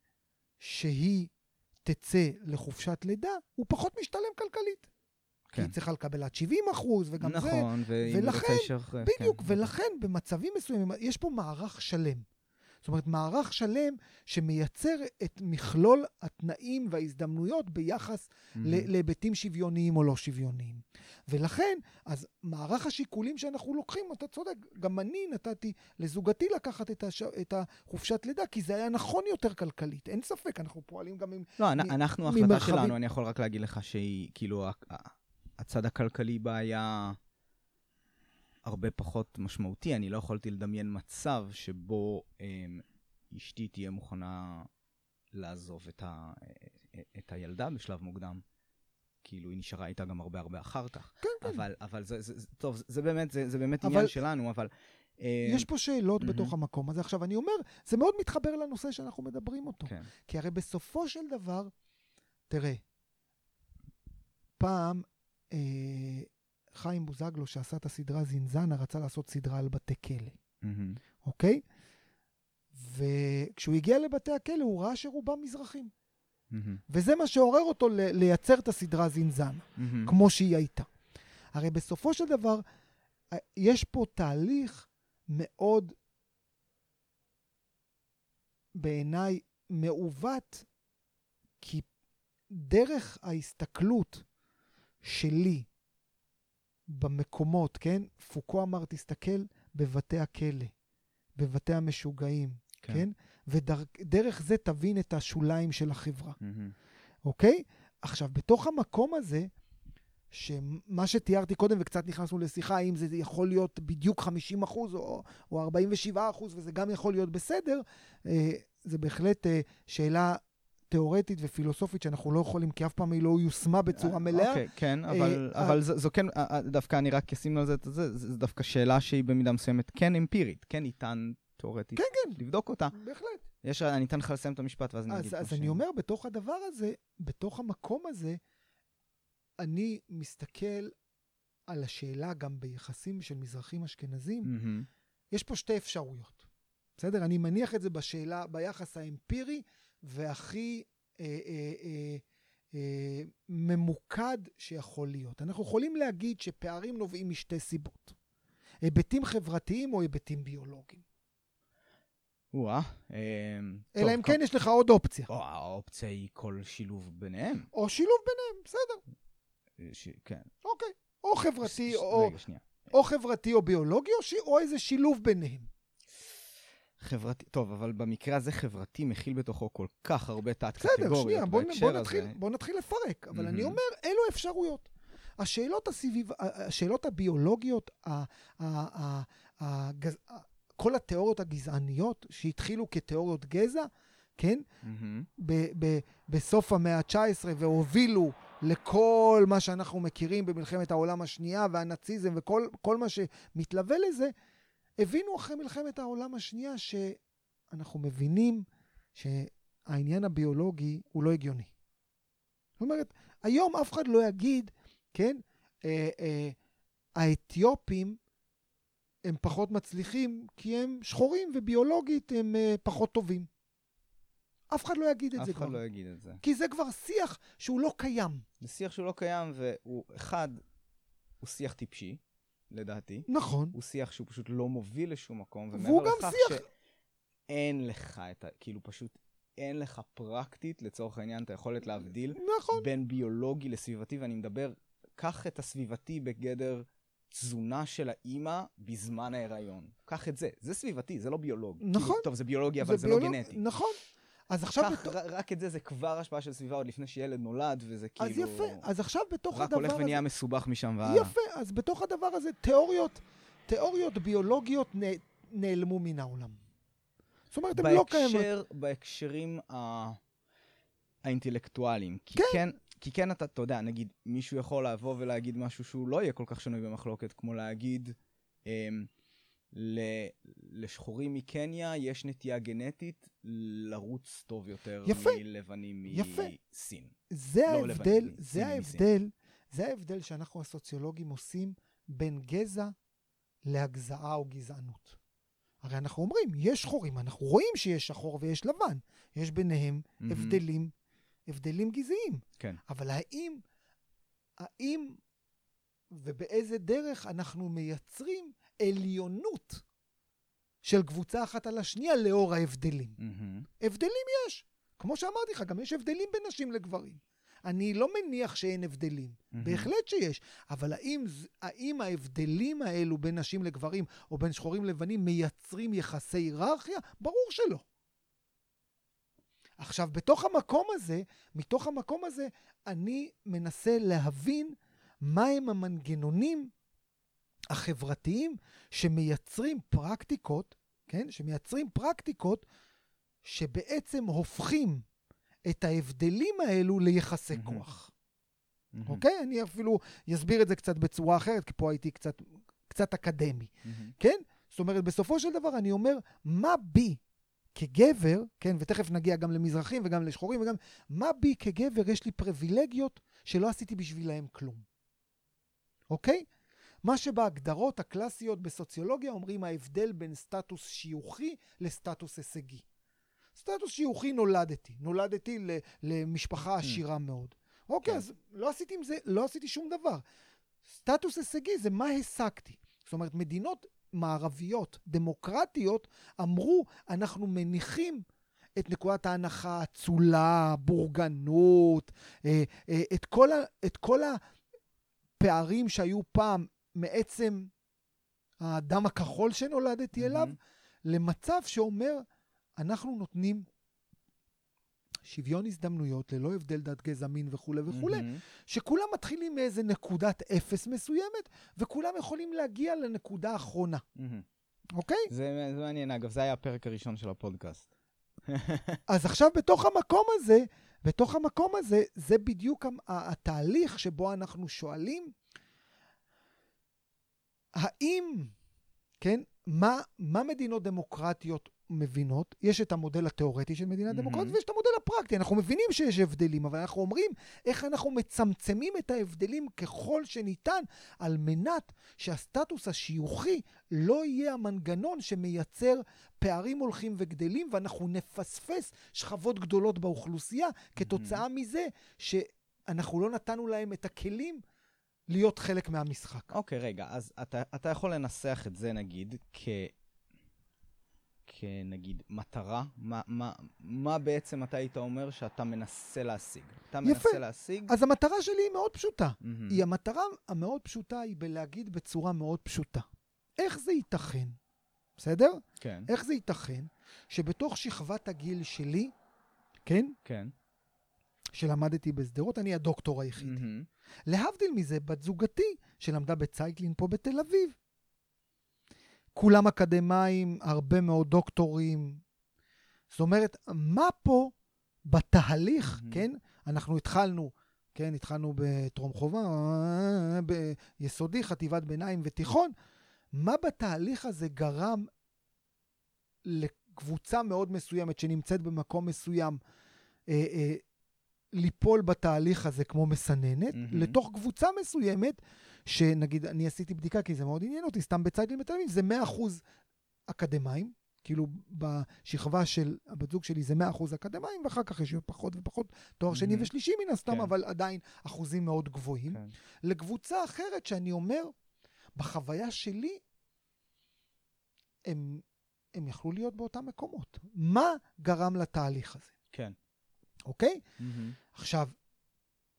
שהיא תצא לחופשת לידה, הוא פחות משתלם כלכלית. כן. כי היא צריכה לקבל עד שבעים אחוז, וגם נכון, זה. נכון, ולכן, שח... בדיוק, כן. ולכן, במצבים מסוימים, יש פה מערך שלם. זאת אומרת, מערך שלם שמייצר את מכלול התנאים וההזדמנויות ביחס mm-hmm. להיבטים שוויוניים או לא שוויוניים. ולכן, אז מערך השיקולים שאנחנו לוקחים, אתה צודק, גם אני נתתי לזוגתי לקחת את, הש... את החופשת לידה, כי זה היה נכון יותר כלכלית. אין ספק, אנחנו פועלים גם עם... לא, מ... אנחנו, ההחלטה ממרחבים... שלנו, אני יכול רק להגיד לך שהיא, כאילו, הצד הכלכלי בה היה הרבה פחות משמעותי. אני לא יכולתי לדמיין מצב שבו אמ, אשתי תהיה מוכנה לעזוב את, ה, את הילדה בשלב מוקדם. כאילו היא נשארה איתה גם הרבה הרבה אחר כך. כן, אבל, כן. אבל זה, זה, טוב, זה באמת, זה, זה באמת אבל... עניין שלנו, אבל... יש פה שאלות mm-hmm. בתוך המקום הזה. עכשיו אני אומר, זה מאוד מתחבר לנושא שאנחנו מדברים אותו. כן. כי הרי בסופו של דבר, תראה, פעם... אה, חיים בוזגלו שעשה את הסדרה זינזנה, רצה לעשות סדרה על בתי כלא. אוקיי? וכשהוא הגיע לבתי הכלא, הוא ראה שרובם מזרחים. וזה מה שעורר אותו לייצר את הסדרה זינזנה, כמו שהיא הייתה. הרי בסופו של דבר, יש פה תהליך מאוד, בעיניי, מעוות, כי דרך ההסתכלות שלי, במקומות, כן? פוקו אמר, תסתכל בבתי הכלא, בבתי המשוגעים, כן? כן? ודרך זה תבין את השוליים של החברה. Mm-hmm. אוקיי? עכשיו, בתוך המקום הזה, שמה שתיארתי קודם, וקצת נכנסנו לשיחה, אם זה יכול להיות בדיוק חמישים אחוז או, או ארבעים ושבעה אחוז, וזה גם יכול להיות בסדר, אה, זה בהחלט אה, שאלה תיאורטית ופילוסופית שאנחנו לא יכולים, כי אף פעם היא לא יושמה בצורה מלאה. אוקיי, כן, אבל זו כן, דווקא אני רק אשים על זה, זו דווקא שאלה שהיא במידה מסוימת, כן אמפירית, כן ניתן תיאורטית לבדוק אותה. בהחלט. אני אתן לך לסיים את המשפט ואז אני אגיד. אז אני אומר, בתוך הדבר הזה, בתוך המקום הזה, אני מסתכל על השאלה גם ביחסים של מזרחים אשכנזים, יש פה שתי אפשרויות. בסדר? אני מניח את זה בשאלה, ביחס האמפירי, והכי אה, אה, אה, אה, ממוקד שיכול להיות. אנחנו יכולים להגיד שפערים נובעים משתי סיבות. היבטים חברתיים או היבטים ביולוגיים. וואה. אה, אלא טוב, אם כן, טוב. יש לך עוד אופציה. או, האופציה היא כל שילוב ביניהם. או שילוב ביניהם, בסדר. ש... כן. אוקיי. או חברתי, ש... או... רגע, שנייה. או חברתי או ביולוגי, או, ש... או איזה שילוב ביניהם. חברתי, טוב, אבל במקרה הזה חברתי מכיל בתוכו כל כך הרבה תת קטגוריות. בסדר, שנייה, בוא, בוא, נתחיל, בוא נתחיל לפרק, אבל mm-hmm. אני אומר, אלו אפשרויות. השאלות, הסביב, השאלות הביולוגיות, ה, ה, ה, הגז, כל התיאוריות הגזעניות שהתחילו כתיאוריות גזע, כן? Mm-hmm. ב, ב, בסוף המאה ה-תשע עשרה והובילו לכל מה שאנחנו מכירים במלחמת העולם השנייה והנאציזם וכל כל מה שמתלווה לזה, הבינו אחרי מלחמת העולם השנייה שאנחנו מבינים שהעניין הביולוגי הוא לא הגיוני. זאת אומרת, היום אף אחד לא יגיד, כן, אה, אה, האתיופים הם פחות מצליחים כי הם שחורים וביולוגית הם אה, פחות טובים. אף אחד לא יגיד את זה כבר. אף אחד לא יגיד את זה. כי זה כבר שיח שהוא לא קיים. זה שיח שהוא לא קיים והוא אחד, הוא שיח טיפשי. לדעתי. נכון. הוא שיח שהוא פשוט לא מוביל לשום מקום. והוא גם שיח. שאין לך את ה... כאילו פשוט אין לך פרקטית לצורך העניין את היכולת להבדיל. נכון. בין ביולוגי לסביבתי, ואני מדבר, קח את הסביבתי בגדר תזונה של האימא בזמן ההיריון. קח את זה. זה סביבתי, זה לא ביולוגי. נכון. כאילו, טוב, זה ביולוגי, אבל זה, זה ביולוג... לא גנטי. נכון. אז עכשיו... כך, בתוך... רק את זה, זה כבר השפעה של סביבה עוד לפני שילד נולד, וזה כאילו... אז יפה, אז עכשיו בתוך הדבר הזה... רק הולך ונהיה מסובך משם והלאה. יפה, אז בתוך הדבר הזה תיאוריות, תיאוריות ביולוגיות נ... נעלמו מן העולם. זאת אומרת, הם לא קיימת. בהקשרים ה... האינטלקטואליים. כי כן. כן, כי כן אתה, אתה יודע, נגיד, מישהו יכול לבוא ולהגיד משהו שהוא לא יהיה כל כך שנוי במחלוקת, כמו להגיד... אמ... לשחורים מקניה יש נטייה גנטית לרוץ טוב יותר מלבנים מסין. זה ההבדל, זה ההבדל, זה ההבדל שאנחנו הסוציולוגים עושים בין גזע להגזעה או גזענות. הרי אנחנו אומרים, יש שחורים, אנחנו רואים שיש שחור ויש לבן, יש ביניהם הבדלים, הבדלים גזעיים. אבל האם, האם ובאיזה דרך אנחנו מייצרים עליונות של קבוצה אחת על השנייה לאור ההבדלים. Mm-hmm. הבדלים יש. כמו שאמרתי לך, גם יש הבדלים בין נשים לגברים. אני לא מניח שאין הבדלים. Mm-hmm. בהחלט שיש. אבל האם, האם ההבדלים האלו בין נשים לגברים או בין שחורים לבנים מייצרים יחסי היררכיה? ברור שלא. עכשיו, בתוך המקום הזה, מתוך המקום הזה, אני מנסה להבין מהם המנגנונים החברתיים שמייצרים פרקטיקות, כן? שמייצרים פרקטיקות שבעצם הופכים את ההבדלים האלו ליחסי mm-hmm. כוח. Mm-hmm. אוקיי? אני אפילו אסביר את זה קצת בצורה אחרת, כי פה הייתי קצת, קצת אקדמי. Mm-hmm. כן? זאת אומרת, בסופו של דבר אני אומר, מה בי כגבר, כן? ותכף נגיע גם למזרחים וגם לשחורים, וגם, מה בי כגבר יש לי פריבילגיות שלא עשיתי בשבילהם כלום. אוקיי? מה שבהגדרות הקלאסיות בסוציולוגיה אומרים ההבדל בין סטטוס שיוכי לסטטוס הישגי. סטטוס שיוכי נולדתי, נולדתי ל, למשפחה עשירה מאוד. אוקיי, אז לא עשיתי עם זה, לא עשיתי שום דבר. סטטוס הישגי זה מה השגתי. זאת אומרת, מדינות מערביות, דמוקרטיות, אמרו, אנחנו מניחים את נקודת ההנחה, צולה, בורגנות, את כל, ה, את כל הפערים שהיו פעם, מעצם האדם הכחול שנולדתי אליו, למצב שאומר, אנחנו נותנים שוויון הזדמנויות, ללא הבדל דת גזע מין וכו' וכו', שכולם מתחילים מאיזה נקודת אפס מסוימת, וכולם יכולים להגיע לנקודה האחרונה. אוקיי? זה מעניין, אגב, זה היה הפרק הראשון של הפודקאסט. אז עכשיו בתוך המקום הזה, בתוך המקום הזה, זה בדיוק התהליך שבו אנחנו שואלים, האם, כן, מה, מה מדינות דמוקרטיות מבינות? יש את המודל התיאורטי של מדינה דמוקרטית, ויש את המודל הפרקטי. אנחנו מבינים שיש הבדלים, אבל אנחנו אומרים איך אנחנו מצמצמים את ההבדלים ככל שניתן, על מנת שהסטטוס השיוכי לא יהיה המנגנון שמייצר פערים הולכים וגדלים, ואנחנו נפספס שכבות גדולות באוכלוסייה, כתוצאה מזה שאנחנו לא נתנו להם את הכלים להיות חלק מהמשחק. אוקיי, רגע, אז אתה, אתה יכול לנסח את זה, נגיד, כ... כנגיד מטרה, מה, מה, מה בעצם אתה היית אומר שאתה מנסה להשיג? אתה יפה. מנסה להשיג? אז המטרה שלי היא מאוד פשוטה. Mm-hmm. היא המטרה המאוד פשוטה היא בלהגיד בצורה מאוד פשוטה. איך זה ייתכן? בסדר? כן. איך זה ייתכן שבתוך שכבת הגיל שלי, כן? כן. שלמדתי בסדרות, אני הדוקטור היחיד. Mm-hmm. להבדיל מזה, בת זוגתי שלמדה בצייקלין פה בתל אביב, כולם אקדמיים, הרבה מאוד דוקטורים. זאת אומרת, מה פה בתהליך, mm-hmm. כן? אנחנו התחלנו, כן, התחלנו בתרום חובה, ביסודי, חטיבת ביניים ותיכון. מה בתהליך הזה גרם לקבוצה מאוד מסוימת שנמצאת במקום מסוים, אה, אה, ליפול בתהליך הזה כמו מסננת, mm-hmm. לתוך קבוצה מסוימת, שנגיד, אני עשיתי בדיקה, כי זה מאוד עניין אותי, סתם בציידלים בתלמיד, זה מאה אחוז אקדמיים, כאילו בשכבה של הבת זוג שלי זה מאה אחוז אקדמיים, ואחר כך יש פחות ופחות תואר שני mm-hmm. ושלישי מן הסתם, כן. אבל עדיין אחוזים מאוד גבוהים. כן. לקבוצה אחרת שאני אומר, בחוויה שלי, הם, הם יכלו להיות באותם מקומות. מה גרם לתהליך הזה? כן. אוקיי? Mm-hmm. עכשיו,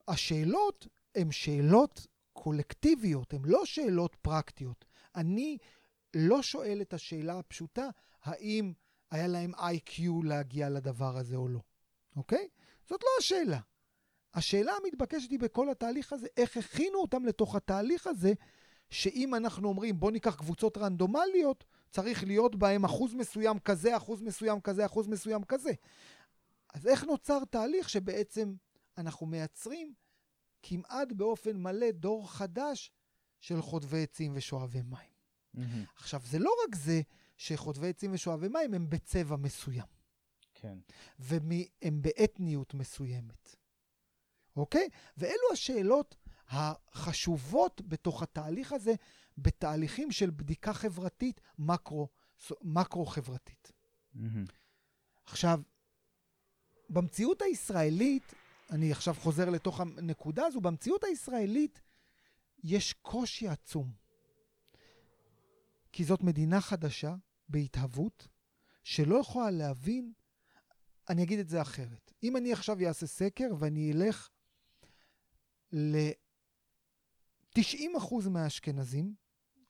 השאלות הן שאלות קולקטיביות, הן לא שאלות פרקטיות. אני לא שואל את השאלה הפשוטה, האם היה להם איי קיו להגיע לדבר הזה או לא. אוקיי? זאת לא השאלה. השאלה המתבקשת היא בכל התהליך הזה, איך הכינו אותם לתוך התהליך הזה, שאם אנחנו אומרים, בוא ניקח קבוצות רנדומליות, צריך להיות בהם אחוז מסוים כזה, אחוז מסוים כזה, אחוז מסוים כזה. אז איך נוצר תהליך שבעצם אנחנו מייצרים כמעט באופן מלא דור חדש של חוטבי עצים ושואבי מים. Mm-hmm. עכשיו, זה לא רק זה שחוטבי עצים ושואבי מים הם בצבע מסוים. כן. והם באתניות מסוימת. אוקיי? ואלו השאלות החשובות בתוך התהליך הזה, בתהליכים של בדיקה חברתית, מקרו, מקרו חברתית. Mm-hmm. עכשיו, במציאות הישראלית, אני עכשיו חוזר לתוך הנקודה הזו, במציאות הישראלית יש קושי עצום. כי זאת מדינה חדשה בהתהוות, שלא יכולה להבין, אני אגיד את זה אחרת. אם אני עכשיו יעשה סקר ואני אלך ל-תשעים אחוז מהאשכנזים,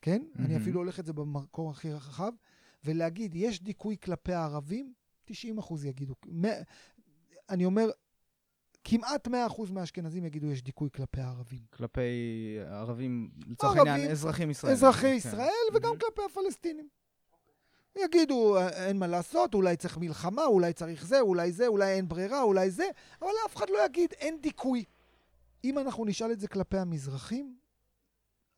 כן? Mm-hmm. אני אפילו הולך את זה במקור הכי רחב, ולהגיד, יש דיכוי כלפי הערבים, תשעים אחוז יגידו, אני אומר, כמעט מאה אחוז מהאשכנזים יגידו יש דיכוי כלפי הערבים. כלפי הערבים, לצורך העניין, אזרחים ישראלים. אזרחי ישראל וגם כלפי הפלסטינים. יגידו, אין מה לעשות, אולי צריך מלחמה, אולי צריך זה, אולי זה, אולי אין ברירה, אולי זה, אבל אף אחד לא יגיד, אין דיכוי. אם אנחנו נשאל את זה כלפי המזרחים,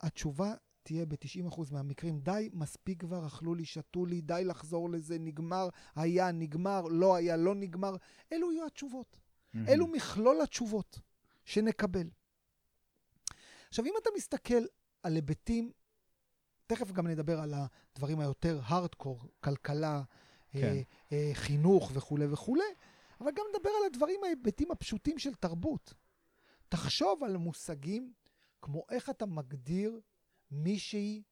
התשובה תהיה ב-תשעים אחוז מהמקרים, די, מספיק כבר, אכלו לי, שתו לי, די לחזור לזה, נגמר, היה, נגמר, לא היה, לא נגמר. אלו יהיו התשובות. Mm-hmm. אלו מכלול התשובות שנקבל. עכשיו, אם אתה מסתכל על היבטים, תכף גם נדבר על הדברים היותר הארדקור, כלכלה, כן. אה, אה, חינוך וכו' וכו', אבל גם נדבר על הדברים ההיבטים הפשוטים של תרבות. תחשוב על מושגים כמו איך אתה מגדיר מישהי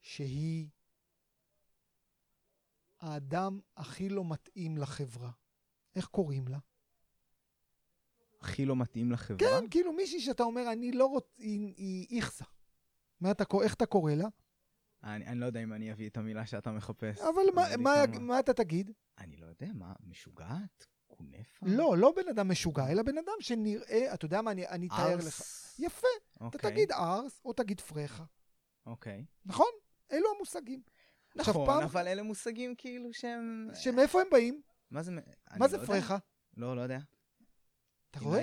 שהיא האדם הכי לא מתאים לחברה. איך קוראים לה? הכי לא מתאים לחברה? כן, כאילו מישהי שאתה אומר, אני לא רוצה, היא איכסה. איך אתה קורא לה? אני לא יודע אם אני אביא את המילה שאתה מחפש. אבל מה אתה תגיד? אני לא יודע, מה, משוגעת? כונפה? לא, לא בן אדם משוגע, אלא בן אדם שנראה, אתה יודע מה, אני תאר לך. יפה. אתה תגיד ארס, או תגיד פרחה. אוקיי. נכון? אלו המושגים. נכון, אבל אלה מושגים כאילו שהם... שמאיפה הם באים? מה זה? מה זה פרחה? לא, לא יודע. אתה רואה?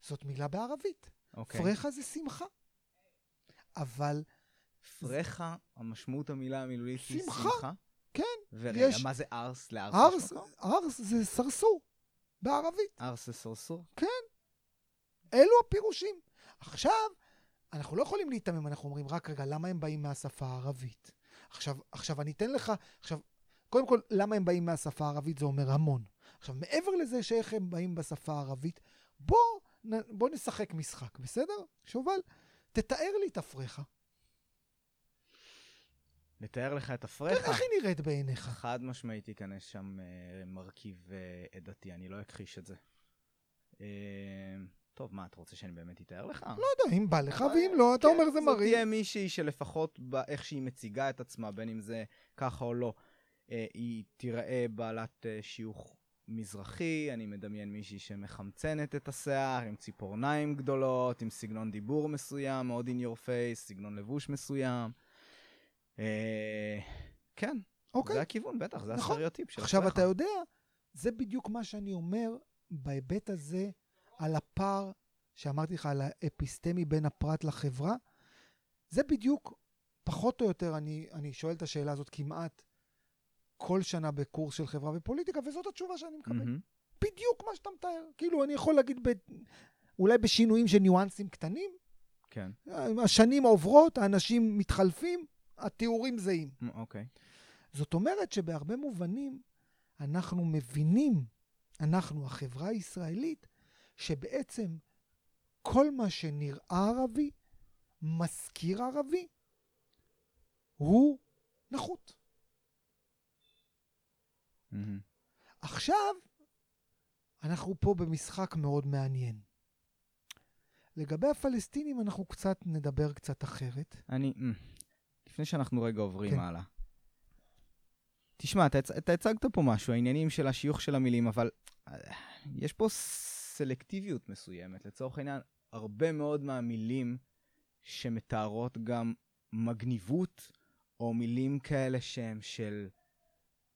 זאת מילה בערבית. פרחה זה שמחה. אבל... פרחה, המשמעות המילה המילולית היא שמחה. כן. ורגע, מה זה ארס לארס? ארס זה סרסור. בערבית. ארס זה סרסור? כן. אלו הפירושים. עכשיו, אנחנו לא יכולים להתאמם, אנחנו אומרים רק רגע, למה הם באים מהשפה הערבית? עכשיו, עכשיו אני אתן לך, עכשיו, קודם כל, למה הם באים מהשפה הערבית? זה אומר המון. עכשיו, מעבר לזה שאיך הם באים בשפה הערבית, בוא, בוא נשחק משחק, בסדר? שובל, תתאר לי את הפרחה. נתאר לך את הפרחה? כן, איך היא נראית בעיניך? חד משמעית ייכנס שם uh, מרכיב uh, עדתי, אני לא אכחיש את זה. אה... Uh... טוב, מה, אתה רוצה שאני באמת אתאר לך? לא יודע, אם בא לך ואם לא, אתה אומר זה מראה. זאת תהיה מישהי שלפחות איך שהיא מציגה את עצמה, בין אם זה ככה או לא, היא תיראה בעלת שיוך מזרחי, אני מדמיין מישהי שמחמצנת את השיער, עם ציפורניים גדולות, עם סגנון דיבור מסוים, מאוד in your face, סגנון לבוש מסוים. כן, זה הכיוון, בטח, זה הסטריאוטיפ שלך. עכשיו, אתה יודע, זה בדיוק מה שאני אומר בהיבט הזה, על הפער שאמרתי לך, על האפיסטמי בין הפרט לחברה, זה בדיוק, פחות או יותר, אני, אני שואל את השאלה הזאת כמעט כל שנה בקורס של חברה ופוליטיקה, וזאת התשובה שאני מקבל. Mm-hmm. בדיוק מה שאתה מתאר. כאילו, אני יכול להגיד, ב, אולי בשינויים של ניואנסים קטנים, כן. השנים עוברות, האנשים מתחלפים, התיאורים זהים. אוקיי. Mm-hmm. זאת אומרת שבהרבה מובנים, אנחנו מבינים, אנחנו, החברה הישראלית, שבעצם כל מה שנראה ערבי, מזכיר ערבי, הוא נחות. Mm-hmm. עכשיו, אנחנו פה במשחק מאוד מעניין. לגבי הפלסטינים, אנחנו קצת נדבר קצת אחרת. אני, לפני שאנחנו רגע עוברים כן. הלאה. תשמע, אתה, אתה הצגת פה משהו, העניינים של השיוך של המילים, אבל יש פה... סלקטיביות מסוימת. לצורך העניין, הרבה מאוד מהמילים שמתארות גם מגניבות, או מילים כאלה שהם של,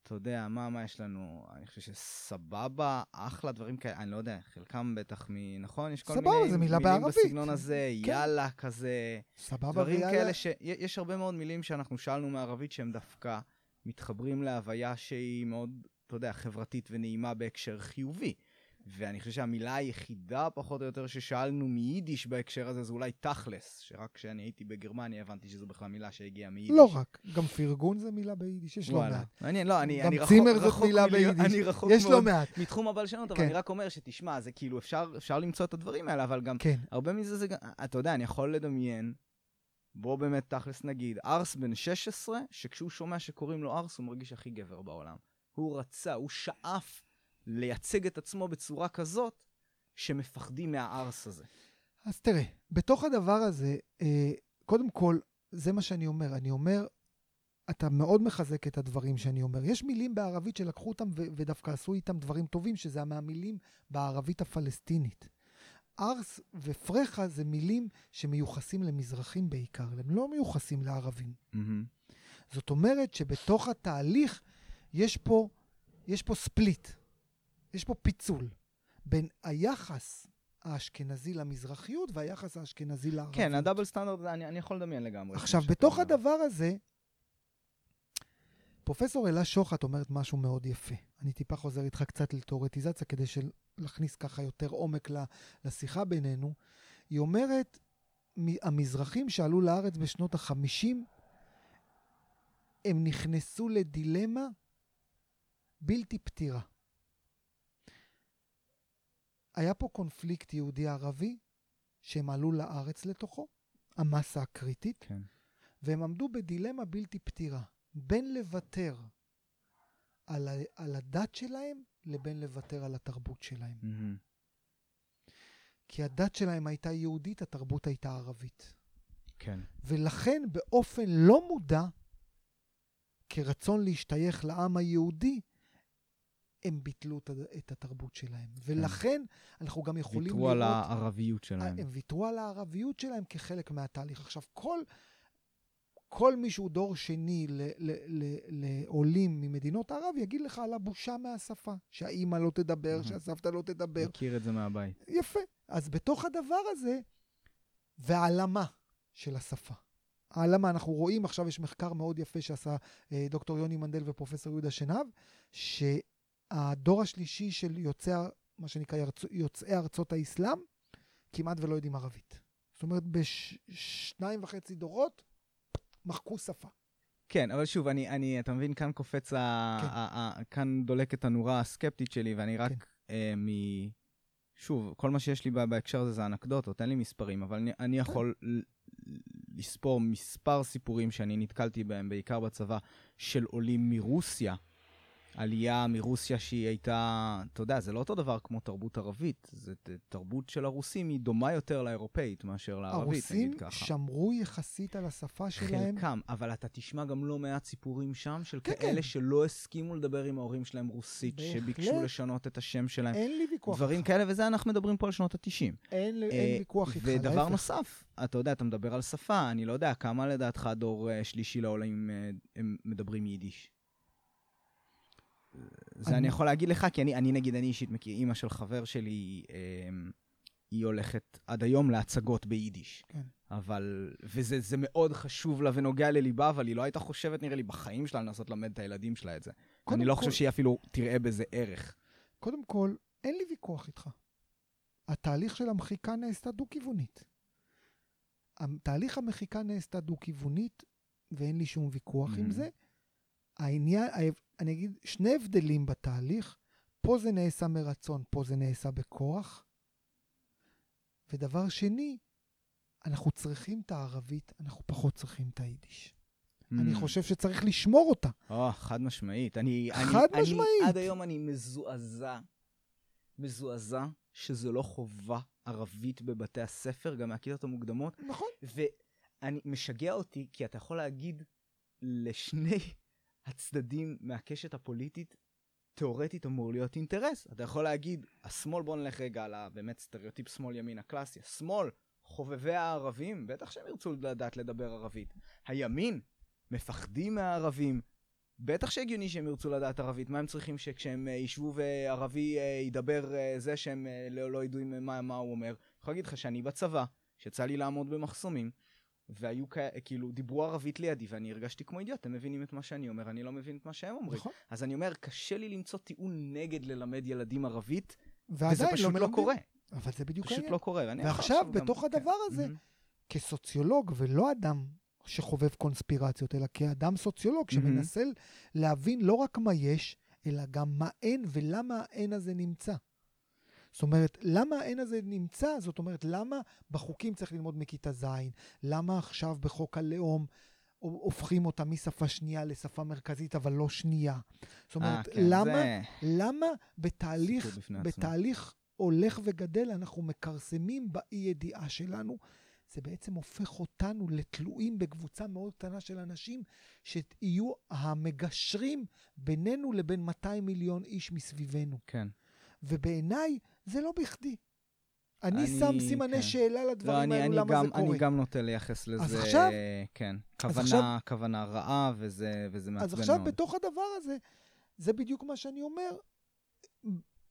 אתה יודע, מה, מה יש לנו? אני חושב שסבבה, אחלה, דברים כאלה, אני לא יודע, חלקם בטח מ... נכון? יש כל סבבה, מיני מילה מילים בסגנון הזה, כן. יאללה כזה, סבבה דברים ויאללה. כאלה ש... יש הרבה מאוד מילים שאנחנו שאלנו מערבית שהם דווקא מתחברים להוויה שהיא מאוד, אתה יודע, חברתית ונעימה בהקשר חיובי. ואני חושב שהמילה היחידה פחות או יותר ששאלנו מיידיש בהקשר הזה, זה אולי תכלס, שרק כשאני הייתי בגרמניה הבנתי שזו בכלל מילה שהגיעה מיידיש. לא רק, גם פירגון זה מילה ביידיש, יש לא מעט. גם צימר זאת מילה ביידיש, יש לא מעט. מתחום הבלשנות, אבל אני רק אומר שתשמע, זה כאילו אפשר למצוא את הדברים האלה, אבל גם הרבה מזה זה גם, אתה יודע, אני יכול לדמיין, בוא באמת תכלס נגיד, ארס בן שש עשרה, שכשהוא שומע שקוראים לו ארס, הוא מרגיש הכי גבר בעולם. הוא רצה, הוא שאף לייצג את עצמו בצורה כזאת שמפחדים מהארס הזה. אז תראה, בתוך הדבר הזה, קודם כל, זה מה שאני אומר. אני אומר, אתה מאוד מחזק את הדברים שאני אומר. יש מילים בערבית שלקחו אותם ודווקא עשו איתם דברים טובים, שזה מהמילים בערבית הפלסטינית. ארס ופרחה זה מילים שמיוחסים למזרחים בעיקר, הם לא מיוחסים לערבים. זאת אומרת שבתוך התהליך יש פה, יש פה ספליט. יש פה פיצול בין היחס האשכנזי למזרחיות והיחס האשכנזי לערבית. כן, הדאבל סטנדרט, אני, אני יכול לדמיין לגמרי. עכשיו, בתוך הדבר הזה, פרופסור אלה שוחט אומרת משהו מאוד יפה. אני טיפה חוזר איתך קצת לתיאורטיזציה, כדי שלהכניס ככה יותר עומק לשיחה בינינו. היא אומרת, המזרחים שעלו לארץ בשנות ה-חמישים, הם נכנסו לדילמה בלתי פתירה. היה פה קונפליקט יהודי-ערבי, שהם עלו לארץ לתוכו, המסה הקריטית, כן. והם עמדו בדילמה בלתי פתירה, בין לוותר על, ה- על הדת שלהם, לבין לוותר על התרבות שלהם. Mm-hmm. כי הדת שלהם הייתה יהודית, התרבות הייתה ערבית. כן. ולכן באופן לא מודע, כרצון להשתייך לעם היהודי, הם ביטלו את התרבות שלהם. ולכן אנחנו גם יכולים לראות... ויתרו על הערביות שלהם. הם ויתרו על הערביות שלהם כחלק מהתהליך. עכשיו, כל, כל מי שהוא דור שני לעולים ממדינות ערב, יגיד לך על הבושה מהשפה, שהאימא לא תדבר, שהסבתא לא תדבר. מכיר את זה מהבית. יפה. אז בתוך הדבר הזה, והעלמה של השפה. העלמה, אנחנו רואים, עכשיו יש מחקר מאוד יפה שעשה דוקטור יוני מנדל ופרופסור יהודה שנב, שהדור השלישי של יוצאי, מה שנקרא יוצאי ארצות האסלאם, כמעט ולא יודעים ערבית. זאת אומרת, בשניים וחצי דורות, מחקו שפה. כן, אבל שוב, אני, אני, אתה מבין, כאן קופץ, כן. ה, ה, ה, כאן דולקת הנורה הסקפטית שלי, ואני רק, כן. אה, מ... שוב, כל מה שיש לי בהקשר הזה זה אנקדוטות, אין לי מספרים, אבל אני, אני יכול לספור מספר סיפורים שאני נתקלתי בהם, בעיקר בצבא, של עולים מרוסיה, עלייה מרוסיה שהיא הייתה, אתה יודע, זה לא אותו דבר כמו תרבות ערבית, זה תרבות של הרוסים, היא דומה יותר לאירופאית מאשר לערבית, נגיד ככה. הרוסים שמרו יחסית על השפה שלהם. חלקם, אבל אתה תשמע גם לא מעט סיפורים שם, של כן, כאלה כן. שלא הסכימו לדבר עם ההורים שלהם רוסית, בהחלט. שביקשו לשנות את השם שלהם. אין לי ויכוח. דברים איתך. כאלה, וזה אנחנו מדברים פה על שנות התשעים. אין, אה, אין ויכוח איתך. ודבר איתך. נוסף, אתה יודע, אתה מדבר על שפה, אני לא יודע, כמה לדעתך דור שלישי לעולים הם מדברים יידיש. זה אני... אני יכול להגיד לך, כי אני, אני נגיד, אני אישית מכיר, אימא של חבר שלי, אה, היא הולכת עד היום להצגות ביידיש. כן. אבל, וזה זה מאוד חשוב לה ונוגע לליבה, אבל היא לא הייתה חושבת, נראה לי, בחיים שלה לנסות למד את הילדים שלה את זה. אני לא כל... חושב שהיא אפילו תראה בזה ערך. קודם כל, אין לי ויכוח איתך. התהליך של המחיקה נעשתה דו-כיוונית. התהליך המחיקה נעשתה דו-כיוונית, ואין לי שום ויכוח mm-hmm. עם זה. העניין, אני אגיד, שני הבדלים בתהליך, פה זה נעשה מרצון, פה זה נעשה בכוח, ודבר שני, אנחנו צריכים את הערבית, אנחנו פחות צריכים את היידיש. Mm. אני חושב שצריך לשמור אותה. או, חד משמעית. אני, חד אני, משמעית. אני, עד היום אני מזועזע, מזועזע שזה לא חובה ערבית בבתי הספר, גם מהכיתות המוקדמות. נכון. ואני משגע אותי, כי אתה יכול להגיד לשני... הצדדים מהקשת הפוליטית, תיאורטית אמור להיות אינטרס. אתה יכול להגיד, השמאל, בוא נלך רגע על באמת סטריאוטיפ שמאל-ימין הקלאסי. השמאל, חובבי הערבים, בטח שהם ירצו לדעת לדבר ערבית. הימין, מפחדים מהערבים, בטח שהגיוני שהם ירצו לדעת ערבית. מה הם צריכים שכשהם יישבו וערבי ידבר זה שהם לא, לא ידעו מה, מה הוא אומר? אני יכול להגיד לך שאני בצבא, שיצא לי לעמוד במחסומים, והיו כאילו, דיברו ערבית לידי, ואני הרגשתי כמו אידיוט, הם מבינים את מה שאני אומר, אני לא מבין את מה שהם אומרים. נכון. אז אני אומר, קשה לי למצוא טיעון נגד ללמד ילדים ערבית, וזה פשוט לא, לא קורה. אבל זה בדיוק פשוט היה. לא קורה. ועכשיו, בתוך הדבר כן. הזה, mm-hmm. כסוציולוג, ולא אדם שחובב קונספירציות, אלא כאדם סוציולוג, mm-hmm. שמנסה להבין לא רק מה יש, אלא גם מה אין, ולמה האין הזה נמצא. זאת אומרת, למה העין הזה נמצא? זאת אומרת, למה בחוקים צריך ללמוד מכיתה זין? למה עכשיו בחוק הלאום הופכים אותה משפה שנייה לשפה מרכזית, אבל לא שנייה? זאת אומרת, 아, כן, למה, זה... למה בתהליך, בתהליך הולך וגדל אנחנו מקרסמים באי ידיעה שלנו? זה בעצם הופך אותנו לתלויים בקבוצה מאוד קטנה של אנשים, שיהיו המגשרים בינינו לבין מאתיים מיליון איש מסביבנו. כן. ובעיניי, זה לא בכדי. אני, אני שם סימני כן. שאלה לדברים לא, האלו, אני, למה אני גם, זה קורה. אני גם נוטה לייחס לזה, אז עכשיו, כן, כוונה, אז עכשיו, כוונה רעה, וזה, וזה מעצבן מאוד. אז עכשיו, בתוך הדבר הזה, זה בדיוק מה שאני אומר.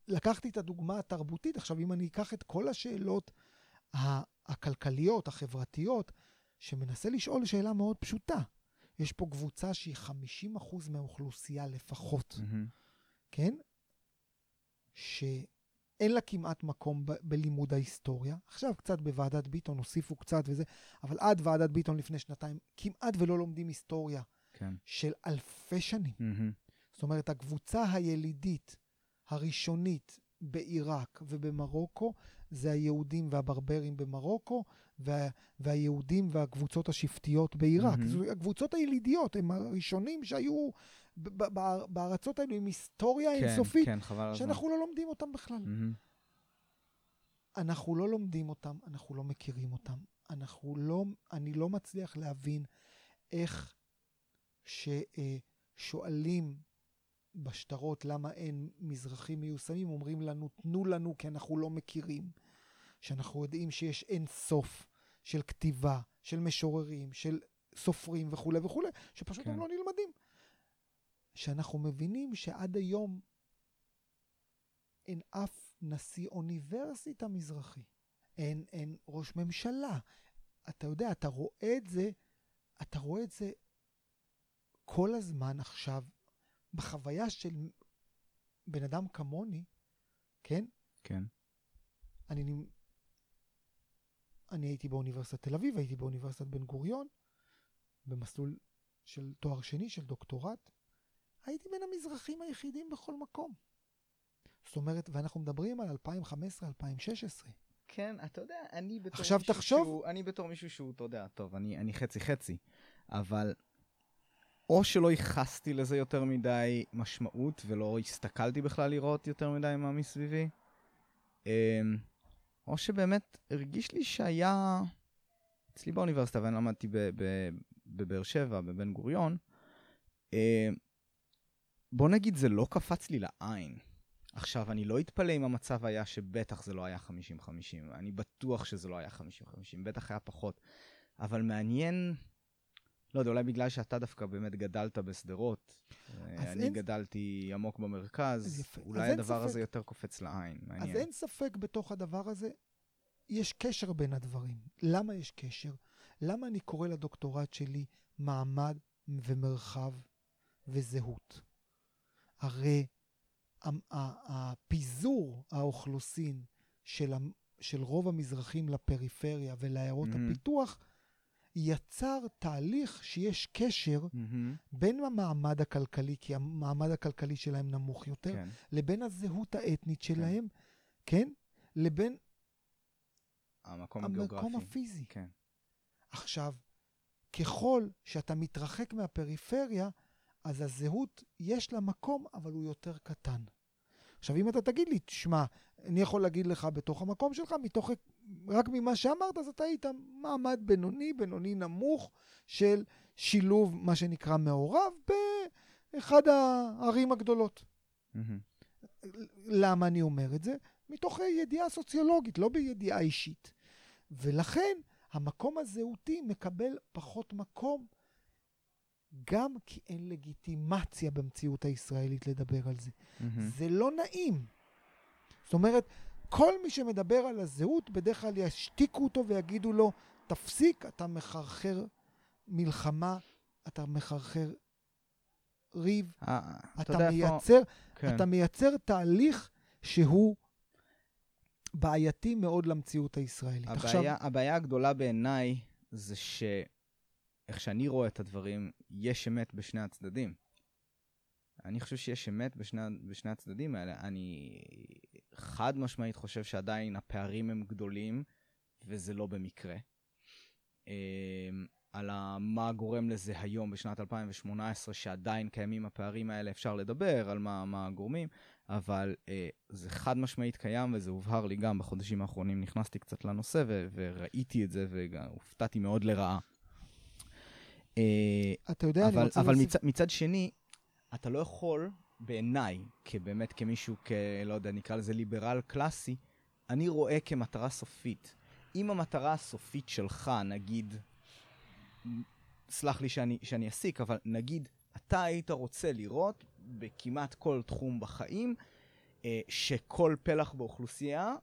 לקחתי את הדוגמה התרבותית, עכשיו, אם אני אקח את כל השאלות הכלכליות, החברתיות, שמנסה לשאול שאלה מאוד פשוטה. יש פה קבוצה שהיא חמישים אחוז מהאוכלוסייה לפחות. כן? שאין לה כמעט מקום ב- בלימוד ההיסטוריה. עכשיו קצת בוועדת ביטון, הוסיפו קצת וזה, אבל עד ועדת ביטון לפני שנתיים, כמעט ולא לומדים היסטוריה כן. של אלפי שנים. Mm-hmm. זאת אומרת, הקבוצה הילידית הראשונית בעיראק ובמרוקו, זה היהודים והברברים במרוקו, וה- והיהודים והקבוצות השבטיות בעיראק. Mm-hmm. הקבוצות הילידיות הם הראשונים שהיו... בארצות האלו עם היסטוריה אינסופית, שאנחנו לא לומדים אותם בכלל. אנחנו לא לומדים אותם, אנחנו לא מכירים אותם, אני לא מצליח להבין איך ששואלים בשטרות למה אין מזרחים מיושמים, אומרים לנו, תנו לנו כי אנחנו לא מכירים, שאנחנו יודעים שיש אינסוף של כתיבה, של משוררים, של סופרים וכולי וכולי, שפשוט הם לא נלמדים. שאנחנו מבינים שעד היום אין אף נשיא אוניברסיטה מזרחי, אין, אין ראש ממשלה. אתה יודע, אתה רואה את זה, אתה רואה את זה כל הזמן עכשיו, בחוויה של בן אדם כמוני, כן? כן. אני, אני הייתי באוניברסיטת תל אביב, הייתי באוניברסיטת בן גוריון, במסלול של תואר שני, של דוקטורט, הייתי בין המזרחים היחידים בכל מקום. זאת אומרת, ואנחנו מדברים על אלפיים וחמש עשרה, אלפיים שש עשרה. כן, אתה יודע, אני בתור עכשיו מישהו תחשוב. שהוא, אני בתור מישהו שהוא, אתה יודע, טוב, אני, אני חצי חצי, אבל או שלא ייחסתי לזה יותר מדי משמעות, ולא הסתכלתי בכלל לראות יותר מדי מה מסביבי, או שבאמת הרגיש לי שהיה, אצלי באוניברסיטה, ואני למדתי בבאר שבע, בבן גוריון, בוא נגיד, זה לא קפץ לי לעין. עכשיו, אני לא אתפלא אם המצב היה שבטח זה לא היה חמישים חמישים, אני בטוח שזה לא היה חמישים חמישים, בטח היה פחות, אבל מעניין, לא יודע, אולי בגלל שאתה דווקא באמת גדלת בסדרות, אני אין... גדלתי עמוק במרכז, אולי הדבר ספק. הזה יותר קופץ לעין. מעניין. אז אין ספק בתוך הדבר הזה, יש קשר בין הדברים. למה יש קשר? למה אני קורא לדוקטורט שלי מעמד ומרחב וזהות? הרי הפיזור האוכלוסין של, של רוב המזרחים לפריפריה ולעיירות mm-hmm. הפיתוח, יצר תהליך שיש קשר mm-hmm. בין המעמד הכלכלי, כי המעמד הכלכלי שלהם נמוך יותר, כן. לבין הזהות האתנית שלהם, כן? כן? לבין המקום, המקום הפיזי. כן. עכשיו, ככל שאתה מתרחק מהפריפריה, אז הזהות יש לה מקום, אבל הוא יותר קטן. עכשיו, אם אתה תגיד לי, תשמע, אני יכול להגיד לך בתוך המקום שלך, מתוך, רק ממה שאמרת, אז אתה היית מעמד בינוני, בינוני נמוך, של שילוב, מה שנקרא מעורב, באחד הערים הגדולות. Mm-hmm. למה אני אומר את זה? מתוך ידיעה סוציולוגית, לא בידיעה אישית. ולכן, המקום הזהותי מקבל פחות מקום, גם כי אין לגיטימציה במציאות הישראלית לדבר על זה. Mm-hmm. זה לא נעים. זאת אומרת, כל מי שמדבר על הזהות, בדרך כלל ישתיקו אותו ויגידו לו, תפסיק, אתה מחרחר מלחמה, אתה מחרחר ריב, 아, אתה, אתה, מייצר, כן. אתה מייצר תהליך שהוא בעייתי מאוד למציאות הישראלית. הבעיה, עכשיו, הבעיה הגדולה בעיניי זה ש... איך שאני רואה את הדברים, יש אמת בשני הצדדים. אני חושב שיש אמת בשני, בשני הצדדים האלה. אני חד משמעית חושב שעדיין הפערים הם גדולים, וזה לא במקרה. על מה גורם לזה היום בשנת אלפיים שמונה עשרה, שעדיין קיימים הפערים האלה, אפשר לדבר על מה, מה גורמים, אבל זה חד משמעית קיים, וזה הובהר לי גם בחודשים האחרונים. נכנסתי קצת לנושא ו- וראיתי את זה, והופתעתי מאוד לרעה. אתה יודע, אבל, אבל מצ... מצד שני, אתה לא יכול, בעיניי, כבאמת כמישהו, כ... לא יודע, נקרא לזה ליברל קלאסי, אני רואה כמטרה סופית. אם המטרה הסופית שלך, נגיד, סלח לי שאני, שאני אסיק, אבל נגיד, אתה היית רוצה לראות בכמעט כל תחום בחיים, שכל פלח באוכלוסייה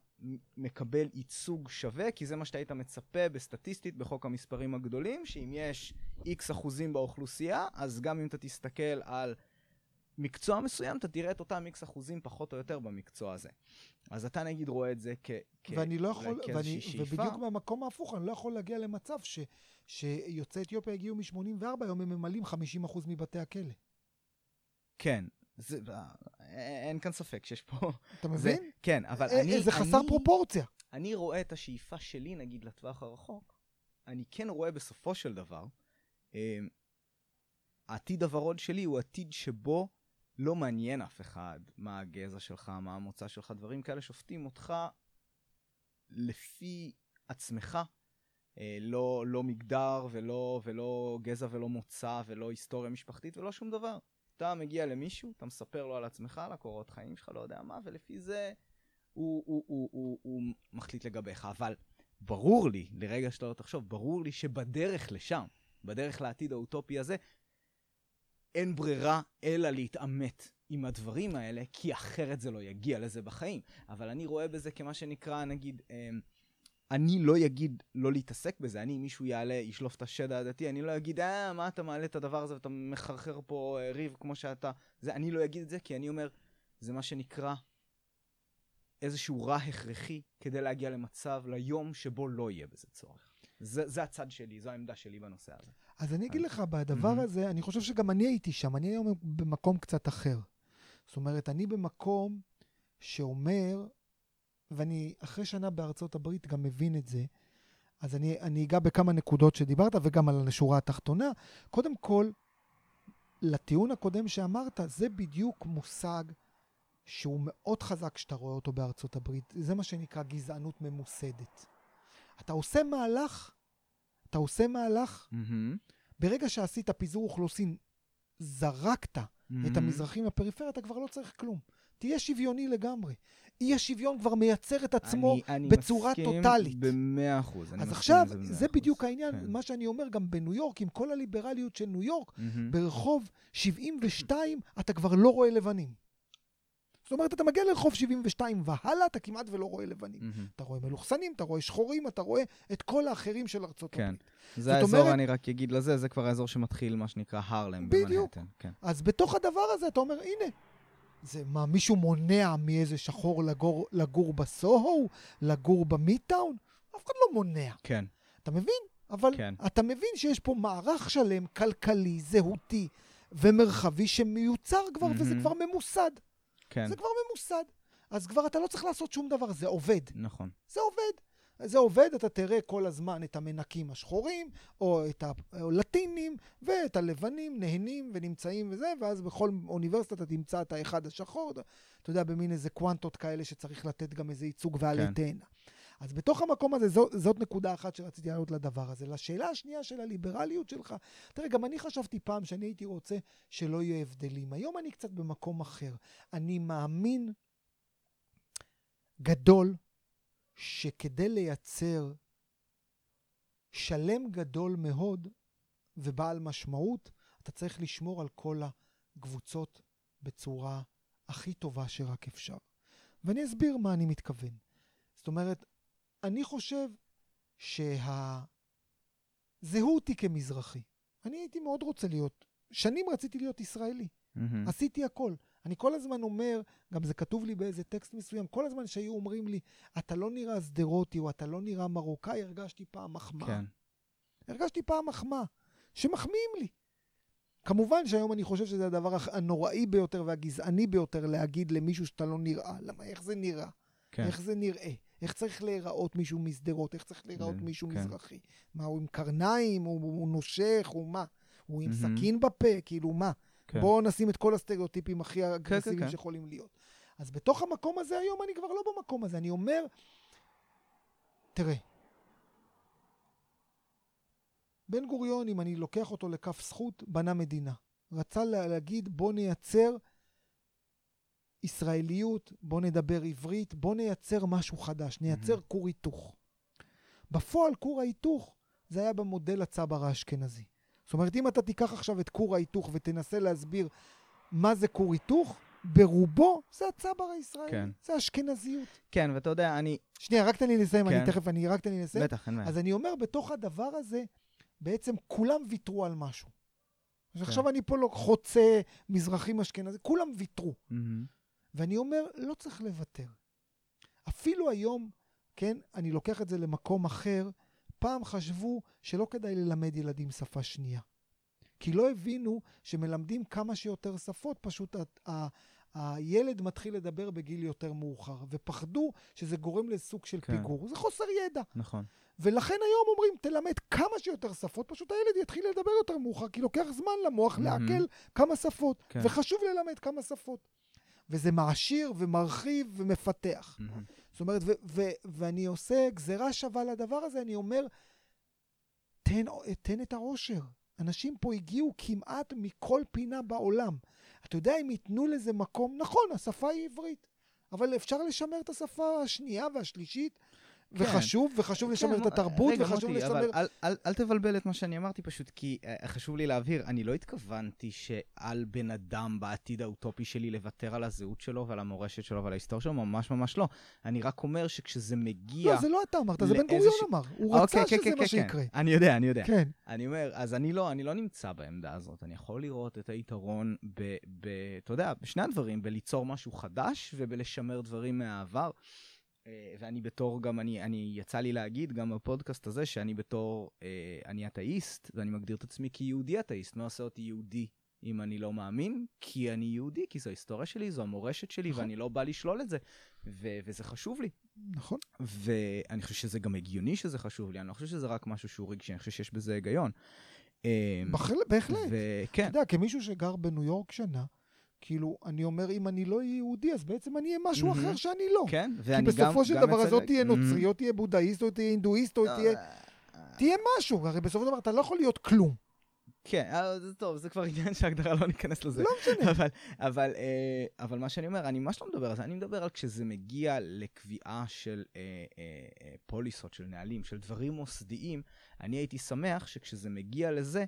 מקבל ייצוג שווה, כי זה מה שאתה היית מצפה בסטטיסטית בחוק המספרים הגדולים, שאם יש איקס אחוזים באוכלוסייה, אז גם אם אתה תסתכל על מקצוע מסוים, אתה תראה את אותם איקס אחוזים פחות או יותר במקצוע הזה. אז אתה נגיד רואה את זה כ... ואני לא יכול, ואני, ובדיוק במקום ההפוך, אני לא יכול להגיע למצב ש, שיוצאי אתיופיה הגיעו מ-שמונים וארבע, היום הם ממלאים חמישים אחוז מבתי הכלא. כן. זה, אין כאן ספק שיש פה... אתה מבין? זה, כן, אבל א- אני... זה חסר אני, פרופורציה. אני רואה את השאיפה שלי, נגיד, לטווח הרחוק. אני כן רואה בסופו של דבר, אה, העתיד הוורוד שלי הוא עתיד שבו לא מעניין אף אחד מה הגזע שלך, מה המוצא שלך, דברים כאלה שופטים אותך לפי עצמך, אה, לא, לא מגדר ולא, ולא גזע ולא מוצא ולא היסטוריה משפחתית ולא שום דבר. אתה מגיע למישהו, אתה מספר לו על עצמך, על הקורות חיים שלך, לא יודע מה, ולפי זה הוא, הוא, הוא, הוא, הוא מחליט לגביך. אבל ברור לי, לרגע שלא תחשוב, ברור לי שבדרך לשם, בדרך לעתיד האוטופי הזה, אין ברירה אלא להתאמת עם הדברים האלה, כי אחרת זה לא יגיע לזה בחיים. אבל אני רואה בזה כמה שנקרא, נגיד, אני לא יגיד לא להתעסק בזה, אני, מישהו יעלה, ישלוף את השד העדתי, אני לא אגיד, אה, מה אתה מעלה את הדבר הזה, ואתה מחרחר פה ריב כמו שאתה, זה, אני לא אגיד את זה, כי אני אומר, זה מה שנקרא איזשהו רע הכרחי, כדי להגיע למצב, ליום שבו לא יהיה בזה צורך. זה, זה הצד שלי, זו העמדה שלי בנושא הזה. אז אני אגיד לך, בדבר הזה, אני חושב שגם אני הייתי שם, אני היום במקום קצת אחר. זאת אומרת, אני במקום שאומר, ואני אחרי שנה בארצות הברית גם מבין את זה, אז אני, אני אגע בכמה נקודות שדיברת, וגם על השורה התחתונה. קודם כל, לטיעון הקודם שאמרת, זה בדיוק מושג שהוא מאוד חזק שאתה רואה אותו בארצות הברית. זה מה שנקרא גזענות ממוסדת. אתה עושה מהלך, אתה עושה מהלך, mm-hmm. ברגע שעשית פיזור אוכלוסין, זרקת mm-hmm. את המזרחים לפריפריה, אתה כבר לא צריך כלום. תהיה שוויוני לגמרי. אי השוויון כבר מייצר את עצמו אני, אני בצורה טוטלית. במאה אחוז, אני אז עכשיו, זה, זה בדיוק העניין, כן. מה שאני אומר גם בניו יורק, עם כל הליברליות של ניו יורק, mm-hmm. ברחוב שבעים ושתיים, אתה כבר לא רואה לבנים. זאת אומרת, אתה מגיע לרחוב שבעים ושתיים והלאה, אתה כמעט ולא רואה לבנים. Mm-hmm. אתה רואה מלוכסנים, אתה רואה שחורים, אתה רואה את כל האחרים של ארצות כן. הברית. זה האזור, אומרת, אני רק אגיד לזה, זה כבר האזור שמתחיל מה שנקרא הרלם במנהטן. כן. אז בתוך הדבר הזה אתה אומר, הנה, זה מה, מישהו מונע מאיזה שחור לגור, לגור בסוהו, לגור במיטאון? אף אחד לא מונע. כן. אתה מבין? אבל כן. אתה מבין שיש פה מערך שלם, כלכלי, זהותי ומרחבי שמיוצר כבר, mm-hmm. וזה כבר ממוסד. כן. זה כבר ממוסד. אז כבר אתה לא צריך לעשות שום דבר, זה עובד. נכון. זה עובד. זה עובד, אתה תראה כל הזמן את המנקים השחורים, או את הלטינים, ואת הלבנים, נהנים ונמצאים וזה, ואז בכל אוניברסיטה אתה תמצא את האחד השחור, אתה יודע, במין איזה קוונטות כאלה שצריך לתת גם איזה ייצוג ועלי כן. תהנה. אז בתוך המקום הזה, זאת, זאת נקודה אחת שרציתי לעלות לדבר הזה. לשאלה השנייה של הליברליות שלך, תראה, גם אני חשבתי פעם שאני הייתי רוצה שלא יהיו הבדלים. היום אני קצת במקום אחר. אני מאמין גדול שכדי לייצר שלם גדול מאוד ובעל משמעות, אתה צריך לשמור על כל הקבוצות בצורה הכי טובה שרק אפשר. ואני אסביר מה אני מתכוון. זאת אומרת, אני חושב שהזהות היא כמזרחי. אני הייתי מאוד רוצה להיות, שנים רציתי להיות ישראלי. Mm-hmm. עשיתי הכל. אני כל הזמן אומר, גם זה כתוב לי באיזה טקסט מסוים, כל הזמן שהיו אומרים לי, אתה לא נראה סדרותי או אתה לא נראה מרוקאי, הרגשתי פעם מחמה. כן. הרגשתי פעם מחמה, שמחמיאים לי. כמובן שהיום אני חושב שזה הדבר הנוראי ביותר והגזעני ביותר להגיד למישהו שאתה לא נראה. למה, איך זה נראה? כן. איך זה נראה? איך צריך להיראות מישהו מסדרות, איך צריך להיראות yeah, מישהו כן. מזרחי. מה, הוא עם קרניים, הוא, הוא נושך, הוא מה? הוא עם mm-hmm. סכין בפה, כאילו מה? כן. בואו נשים את כל הסטריאוטיפים הכי אגרסיביים כן, כן, שיכולים כן. להיות. אז בתוך המקום הזה היום, אני כבר לא במקום הזה, אני אומר, תראה, בן גוריון, אם אני לוקח אותו לכף זכות, בנה מדינה. רצה להגיד, בוא נייצר ישראליות, בוא נדבר עברית, בוא נייצר משהו חדש, נייצר mm-hmm. קור היתוך. בפועל קור ההיתוך, זה היה במודל הצבר האשכנזי. זאת אומרת, אם אתה תיקח עכשיו את קור ההיתוך ותנסה להסביר מה זה קור היתוך, ברובו זה הצבר הישראלי, כן. זה אשכנזיות. כן, ואתה יודע, אני... שנייה, רק תני לסיים, כן. אני תכף, אני רק תני לסיים. בטח, אין מה. אז אני אומר, בתוך הדבר הזה, בעצם כולם ויתרו על משהו. כן. עכשיו אני פה לא חוצה מזרחים אשכנזי, כולם ויתרו. Mm-hmm. ואני אומר, לא צריך לוותר. אפילו היום, כן, אני לוקח את זה למקום אחר, פעם חשבו שלא כדאי ללמד ילדים שפה שנייה. כי לא הבינו שמלמדים כמה שיותר שפות, פשוט ה- ה- הילד מתחיל לדבר בגיל יותר מאוחר, ופחדו שזה גורם לסוג של כן. פיגור. זה חוסר ידע. נכון. ולכן היום אומרים, תלמד כמה שיותר שפות, פשוט הילד יתחיל לדבר יותר מאוחר, כי לוקח זמן למוח mm-hmm. לעכל כמה שפות, כן. וחשוב ללמד כמה שפות. וזה מעשיר ומרחיב ומפתח. Mm-hmm. זאת אומרת, ו- ו- ואני עושה גזירה שווה לדבר הזה, אני אומר, תן, תן את העושר. אנשים פה הגיעו כמעט מכל פינה בעולם. אתה יודע, אם ייתנו לזה מקום, נכון, השפה היא עברית, אבל אפשר לשמר את השפה השנייה והשלישית, וחשוב, וחשוב לשמר את התרבות, וחשוב לשמר... אל תבלבל את מה שאני אמרתי פשוט, כי חשוב לי להבהיר, אני לא התכוונתי שעל בן אדם בעתיד האוטופי שלי לוותר על הזהות שלו, ועל המורשת שלו, ועל ההיסטוריה שלו, ממש ממש לא. אני רק אומר שכשזה מגיע... לא, זה לא אתה אמרת, זה בן גוריון אמר. הוא רצה שזה מה שיקרה. אני יודע, אני יודע. אני אומר, אז אני לא, אני לא נמצא בעמדה הזאת. אני יכול לראות את היתרון ב... אתה יודע, בשני הדברים, בליצור משהו חדש ובלשמר דברים מהעבר. ואני בתור גם, אני, אני יצא לי להגיד גם בפודקאסט הזה שאני בתור, אני אתאיסט, ואני מגדיר את עצמי כיהודי אתאיסט. לא עושה אותי יהודי אם אני לא מאמין, כי אני יהודי, כי זו ההיסטוריה שלי, זו המורשת שלי, ואני לא בא לשלול את זה, וזה חשוב לי. נכון. ואני חושב שזה גם הגיוני שזה חשוב לי, אני לא חושב שזה רק משהו שהוא רגשי, אני חושב שיש בזה היגיון. בהחלט. אתה יודע, כמישהו שגר בניו יורק שנה, כאילו, אני אומר, אם אני לא יהודי, אז בעצם אני אהיה משהו אחר שאני לא. כן, ואני גם... כי בסופו של דבר הזאת תהיה נוצרי, או תהיה בודהיסט, או תהיה הינדואיסט, או תהיה... תהיה משהו, הרי בסופו של דבר אתה לא יכול להיות כלום. כן, זה טוב, זה כבר עניין שההגדרה לא ניכנס לזה. לא משנה. אבל מה שאני אומר, אני ממש לא מדבר על זה, אני מדבר על כשזה מגיע לקביעה של פוליסות, של נהלים, של דברים מוסדיים, אני הייתי שמח שכשזה מגיע לזה,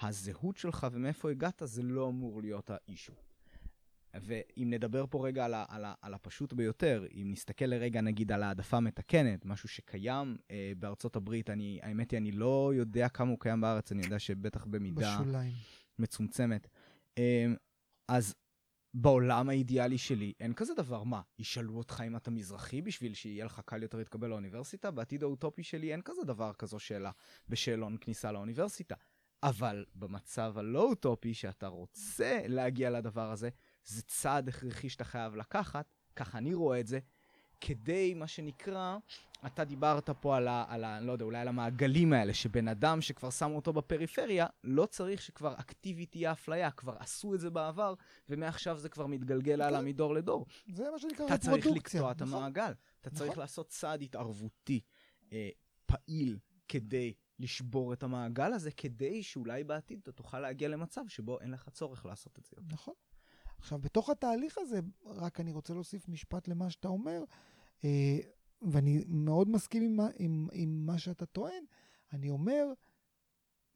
הזהות שלך ומאיפה הגעת, זה לא אמור להיות האישו. ואם נדבר פה רגע על, ה, על, ה, על הפשוט ביותר, אם נסתכל לרגע נגיד על העדפה מתקנת, משהו שקיים אה, בארצות הברית, אני, האמת היא אני לא יודע כמה הוא קיים בארץ, אני יודע שבטח במידה בשוליים. מצומצמת. אה, אז בעולם האידיאלי שלי אין כזה דבר, מה, ישאלו אותך אם אתה מזרחי בשביל שיהיה לך קל יותר להתקבל לאוניברסיטה, בעתיד האוטופי שלי אין כזה דבר כזו שאלה בשאלון כניסה לאוניברסיטה, אבל במצב הלא אוטופי שאתה רוצה להגיע לדבר הזה, זה צעד הכרחי שאתה חייב לקחת, ככה אני רואה את זה, כדי מה שנקרא, אתה דיברת פה על, ה, על ה, לא יודע, אולי על המעגלים האלה, שבן אדם שכבר שמו אותו בפריפריה, לא צריך שכבר אקטיבית תהיה אפליה, כבר עשו את זה בעבר, ומעכשיו זה כבר מתגלגל הלאה מדור לדור. זה מה שנקרא רפרודוקציה. אתה צריך לקטוע את המעגל, אתה צריך לעשות צעד התערבותי, אה, פעיל, כדי לשבור את המעגל הזה, כדי שאולי בעתיד אתה תוכל להגיע למצב שבו אין לך צורך לעשות את זה יותר. נכון. עכשיו, בתוך התהליך הזה, רק אני רוצה להוסיף משפט למה שאתה אומר, ואני מאוד מסכים עם, עם, עם מה שאתה טוען. אני אומר,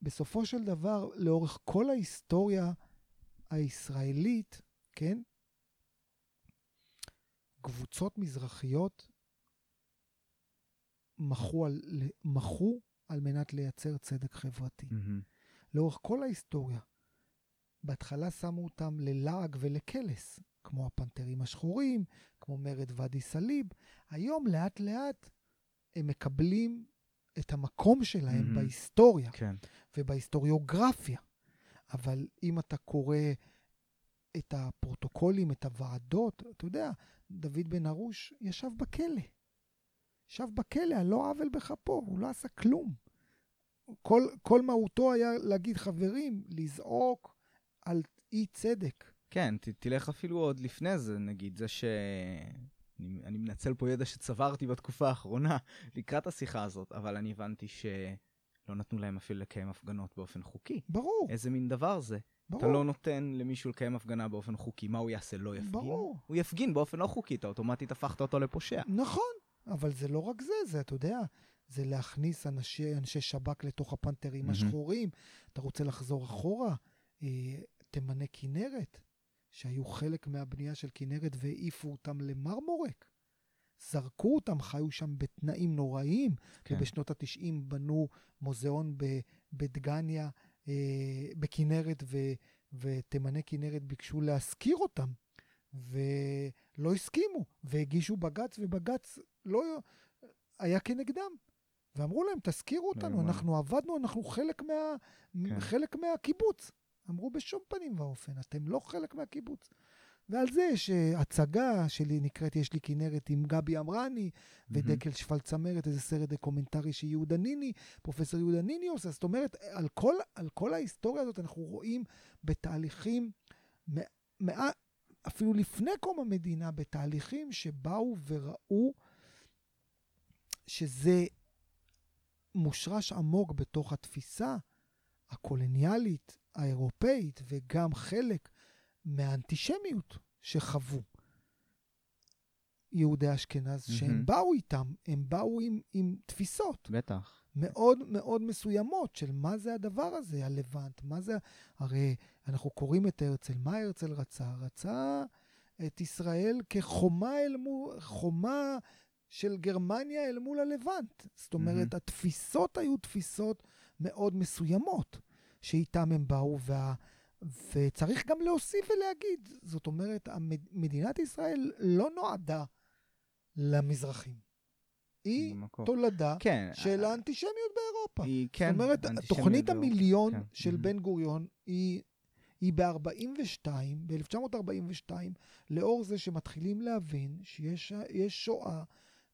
בסופו של דבר, לאורך כל ההיסטוריה הישראלית, כן? קבוצות מזרחיות מחו על, מחו על מנת לייצר צדק חברתי. לאורך כל ההיסטוריה. בהתחלה שמו אותם ללעג ולקלס, כמו הפנתרים השחורים, כמו מרד ודי סליב. היום לאט לאט הם מקבלים את המקום שלהם mm-hmm. בהיסטוריה, כן. ובהיסטוריוגרפיה. אבל אם אתה קורא את הפרוטוקולים, את הוועדות, אתה יודע, דוד בן ארוש ישב בכלא. ישב בכלא, לא עוול בכפו, הוא לא עשה כלום. כל, כל מהותו היה להגיד חברים, לזעוק, על אי צדק. כן, ת, תלך אפילו עוד לפני זה, נגיד, זה ש... אני, אני מנצל פה ידע שצברתי בתקופה האחרונה, לקראת השיחה הזאת, אבל אני הבנתי שלא נתנו להם אפילו לקיים הפגנות באופן חוקי. ברור. איזה מין דבר זה? ברור. אתה לא נותן למישהו לקיים הפגנה באופן חוקי, מה הוא יעשה? לא יפגין? ברור. הוא יפגין באופן לא חוקי, אתה אוטומטית הפכת אותו לפושע. נכון, אבל זה לא רק זה, זה, אתה יודע... זה להכניס אנשי, אנשי שבק לתוך הפנתרים mm-hmm. השחורים, אתה רוצה לחזור אחורה, תמנה כינרת, שהיו חלק מהבנייה של כינרת והעיפו אותם למרמורק. זרקו אותם, חיו שם בתנאים נוראים, כן. ובשנות ה-תשעים בנו מוזיאון בדגניה, בכינרת, ו- ותמנה כינרת ביקשו להזכיר אותם, ולא הסכימו, והגישו בגץ, ובגץ לא היה כנגדם. ואמרו להם, תזכירו אותנו, אנחנו עבדנו, אנחנו חלק, מה... כן. חלק מהקיבוץ. אמרו בשום פנים ואופן, אתם לא חלק מהקיבוץ. ועל זה יש הצגה שלי נקראת יש לי כינרת עם גבי אמרני, mm-hmm. ודקל שפל צמרת, איזה סרט דקומנטרי שיהודה ניני, פרופסור יהודה ניני עושה. זאת אומרת, על כל, על כל ההיסטוריה הזאת אנחנו רואים בתהליכים, מא... מא... אפילו לפני קום המדינה, בתהליכים שבאו וראו שזה מושרש עמוק בתוך התפיסה הקולוניאלית, האירופאית, וגם חלק מהאנטישמיות שחוו. יהודי אשכנז, mm-hmm. שהם באו איתם, הם באו עם, עם תפיסות. בטח. מאוד מאוד מסוימות של מה זה הדבר הזה, הלבנט, מה זה, הרי אנחנו קוראים את הרצל, מה הרצל רצה? רצה את ישראל כחומה אל מול, חומה של גרמניה אל מול הלבנט. זאת אומרת, mm-hmm. התפיסות היו תפיסות מאוד מסוימות, שאיתם הם באו, וה... וצריך גם להוסיף ולהגיד, זאת אומרת, המד... מדינת ישראל לא נועדה למזרחים. היא במקור. תולדה כן, של א... האנטישמיות באירופה. כן, זאת אומרת, תוכנית באירופה. המיליון כן. של mm-hmm. בן גוריון היא, היא ב-ארבעים ושתיים, ב-אלף תשע מאות ארבעים ושתיים, לאור זה שמתחילים להבין שיש יש שואה,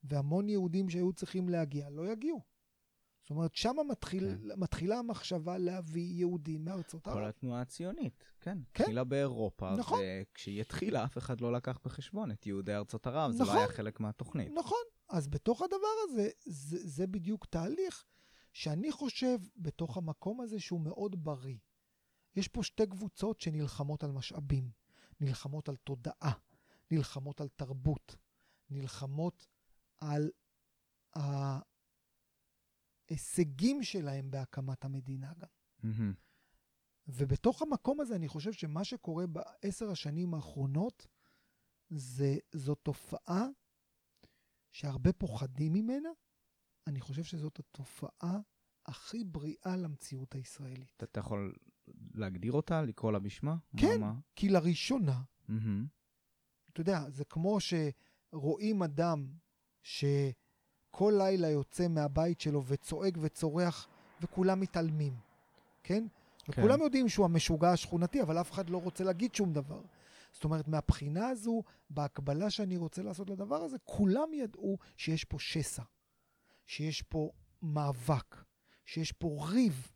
והמון יהודים שהיו צריכים להגיע לא יגיעו. זאת אומרת, שם מתחיל, כן. מתחילה המחשבה להביא יהודים מארצות ערב. כל התנועה הציונית, כן. כן. התחילה באירופה, נכון. וכשהיא התחילה, אף אחד לא לקח בחשבון את יהודי ארצות ערב, נכון. זה לא היה חלק מהתוכנית. נכון. אז בתוך הדבר הזה, זה, זה בדיוק תהליך שאני חושב בתוך המקום הזה שהוא מאוד בריא. יש פה שתי קבוצות שנלחמות על משאבים, נלחמות על תודעה, נלחמות על תרבות, נלחמות על ההישגים שלהם בהקמת המדינה גם. Mm-hmm. ובתוך המקום הזה אני חושב שמה שקורה בעשר השנים האחרונות, זה, זו תופעה, שהרבה פוחדים ממנה, אני חושב שזאת התופעה הכי בריאה למציאות הישראלית. אתה יכול להגדיר אותה, לקרוא לה בשמה? כן, מה, מה? כי לראשונה, mm-hmm. אתה יודע, זה כמו שרואים אדם שכל לילה יוצא מהבית שלו וצועק וצורח, וכולם מתעלמים, כן? כן. וכולם יודעים שהוא המשוגע השכונתי, אבל אף אחד לא רוצה להגיד שום דבר. זאת אומרת, מהבחינה הזו, בהקבלה שאני רוצה לעשות לדבר הזה, כולם ידעו שיש פה שסע, שיש פה מאבק, שיש פה ריב,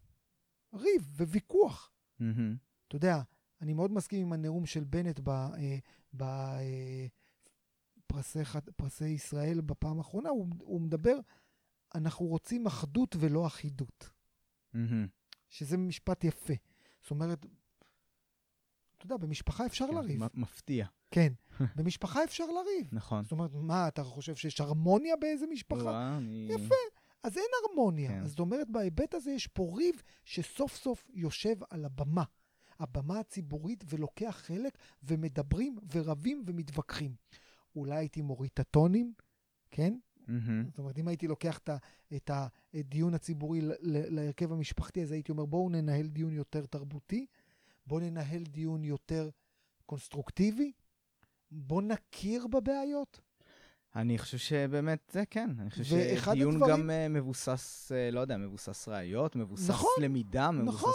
ריב וויכוח. Mm-hmm. אתה יודע, אני מאוד מסכים עם הנאום של בנט בפרסי ישראל בפעם האחרונה, הוא, הוא מדבר, אנחנו רוצים אחדות ולא אחידות. Mm-hmm. שזה משפט יפה. זאת אומרת, אתה יודע, במשפחה אפשר כן, לריב. מפתיע. כן, במשפחה אפשר לריב. נכון. זאת אומרת, מה, אתה חושב שיש הרמוניה באיזה משפחה? יפה. אז אין הרמוניה. כן. אז זאת אומרת, בהיבט הזה יש פה ריב שסוף סוף יושב על הבמה. הבמה הציבורית ולוקח חלק ומדברים ורבים ומתווכחים. אולי הייתי מוריד את הטונים, כן? Mm-hmm. זאת אומרת, אם הייתי לוקח את הדיון הציבורי להרכב המשפחתי, אז הייתי אומר, בואו ננהל דיון יותר תרבותי, בואו ננהל דיון יותר קונסטרוקטיבי, בואו נכיר בבעיות. אני חושב שבאמת זה כן, אני חושב שדיון הדברים... גם uh, מבוסס, uh, לא יודע, מבוסס ראיות, מבוסס נכון, למידה, מבוסס נכון,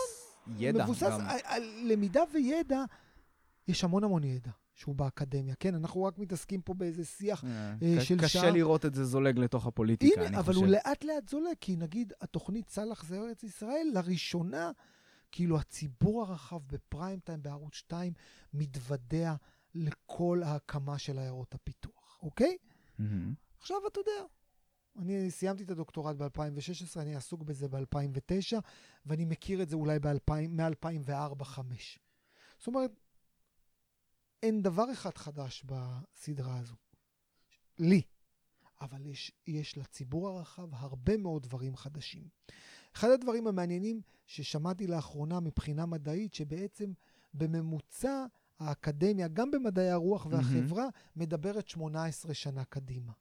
ידע. מבוסס גם... על, על למידה וידע, יש המון המון ידע. שהוא באקדמיה, כן? אנחנו רק מתעסקים פה באיזה שיח של שעה. קשה לראות את זה זולג לתוך הפוליטיקה, אני חושב. אבל הוא לאט לאט זולג, כי נגיד התוכנית סלח זה ארץ ישראל, לראשונה, כאילו הציבור הרחב בפריים טיים, בערוץ שתיים, מתוודע לכל ההקמה של עיירות הפיתוח, אוקיי? עכשיו אתה יודע, אני סיימתי את הדוקטורט ב-אלפיים ושש עשרה, אני עסוק בזה ב-אלפיים ותשע, ואני מכיר את זה אולי מ-אלפיים וארבע חמש. זאת אומרת, אין דבר אחד חדש בסדרה הזו. לי. אבל יש, יש לציבור הרחב הרבה מאוד דברים חדשים. אחד הדברים המעניינים ששמעתי לאחרונה מבחינה מדעית, שבעצם בממוצע האקדמיה, גם במדעי הרוח והחברה, mm-hmm. מדברת שמונה עשרה שנה קדימה.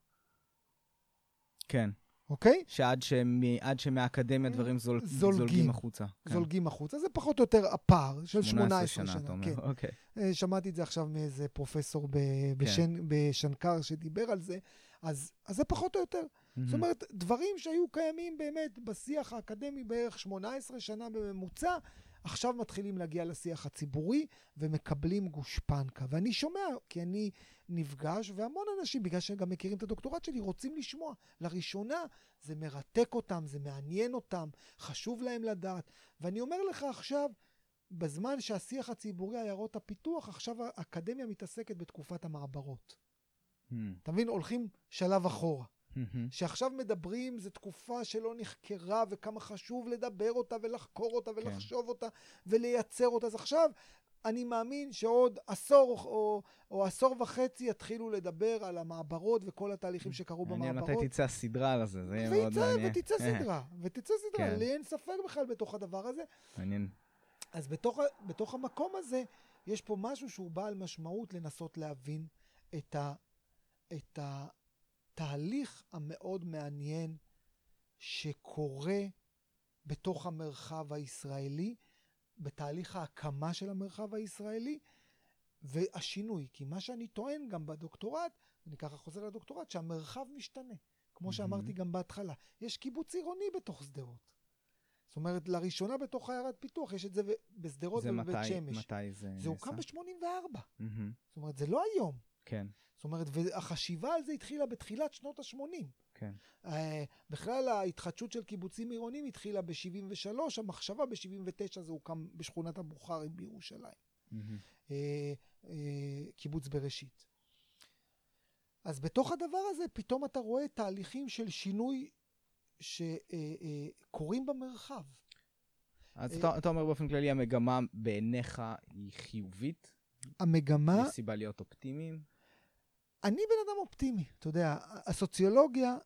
כן. אוקיי? שעד שמי, עד שמאקדמיה דברים זול, זולגים, זולגים החוצה. כן. זולגים החוצה. זה פחות או יותר הפער של שמונה עשרה, שמונה עשרה שנה. שנה אתה אומר. כן. אוקיי. שמעתי את זה עכשיו מאיזה פרופסור ב, בשן, כן. בשנקר שדיבר על זה. אז, אז זה פחות או יותר. Mm-hmm. זאת אומרת, דברים שהיו קיימים באמת בשיח האקדמי בערך שמונה עשרה שנה בממוצע, עכשיו מתחילים להגיע לשיח הציבורי ומקבלים גושפנקה. ואני שומע, כי אני נפגש, והמון אנשים, בגלל שגם מכירים את הדוקטורט שלי, רוצים לשמוע. לראשונה, זה מרתק אותם, זה מעניין אותם, חשוב להם לדעת. ואני אומר לך עכשיו, בזמן שהשיח הציבורי עיירות הפיתוח, עכשיו האקדמיה מתעסקת בתקופת המעברות. Mm. אתה מבין? הולכים שלב אחורה. שעכשיו מדברים, זו תקופה שלא נחקרה, וכמה חשוב לדבר אותה, ולחקור אותה, ולחשוב אותה, ולייצר אותה. אז עכשיו, אני מאמין שעוד עשור או, או עשור וחצי יתחילו לדבר על המעברות וכל התהליכים שקרו במעברות. אני אמרתי, תצא סדרה על זה, זה יהיה מאוד מעניין. ותצא סדרה, ותצא סדרה, אין ספק בכלל בתוך הדבר הזה. מעניין. אז בתוך, בתוך המקום הזה, יש פה משהו שהוא בעל משמעות לנסות להבין את, ה, את התהליך המאוד מעניין שקורה בתוך המרחב הישראלי, בתהליך ההקמה של המרחב הישראלי, והשינוי. כי מה שאני טוען גם בדוקטורט, אני ככה חוזר לדוקטורט, שהמרחב משתנה. כמו שאמרתי גם בהתחלה, יש קיבוץ עירוני בתוך שדרות. זאת אומרת, לראשונה בתוך עיירת פיתוח, יש את זה בשדרות ובבית שמש. זה הוקם ב-שמונים וארבע. זאת אומרת, זה לא היום. כן. זאת אומרת, והחשיבה על זה התחילה בתחילת שנות ה-שמונים. כן. בכלל ההתחדשות של קיבוצים עירוניים התחילה ב-שבעים ושלוש, המחשבה ב-שבעים ותשע זה הוקם בשכונת הבוכרים בירושלים. Mm-hmm. קיבוץ בראשית. אז בתוך הדבר הזה פתאום אתה רואה תהליכים של שינוי שקורים במרחב. אז אתה, אתה אומר באופן כללי, המגמה בעיניך היא חיובית? המגמה... יש סיבה להיות אופטימיים? אני בן אדם אופטימי, אתה יודע, הסוציולוגיה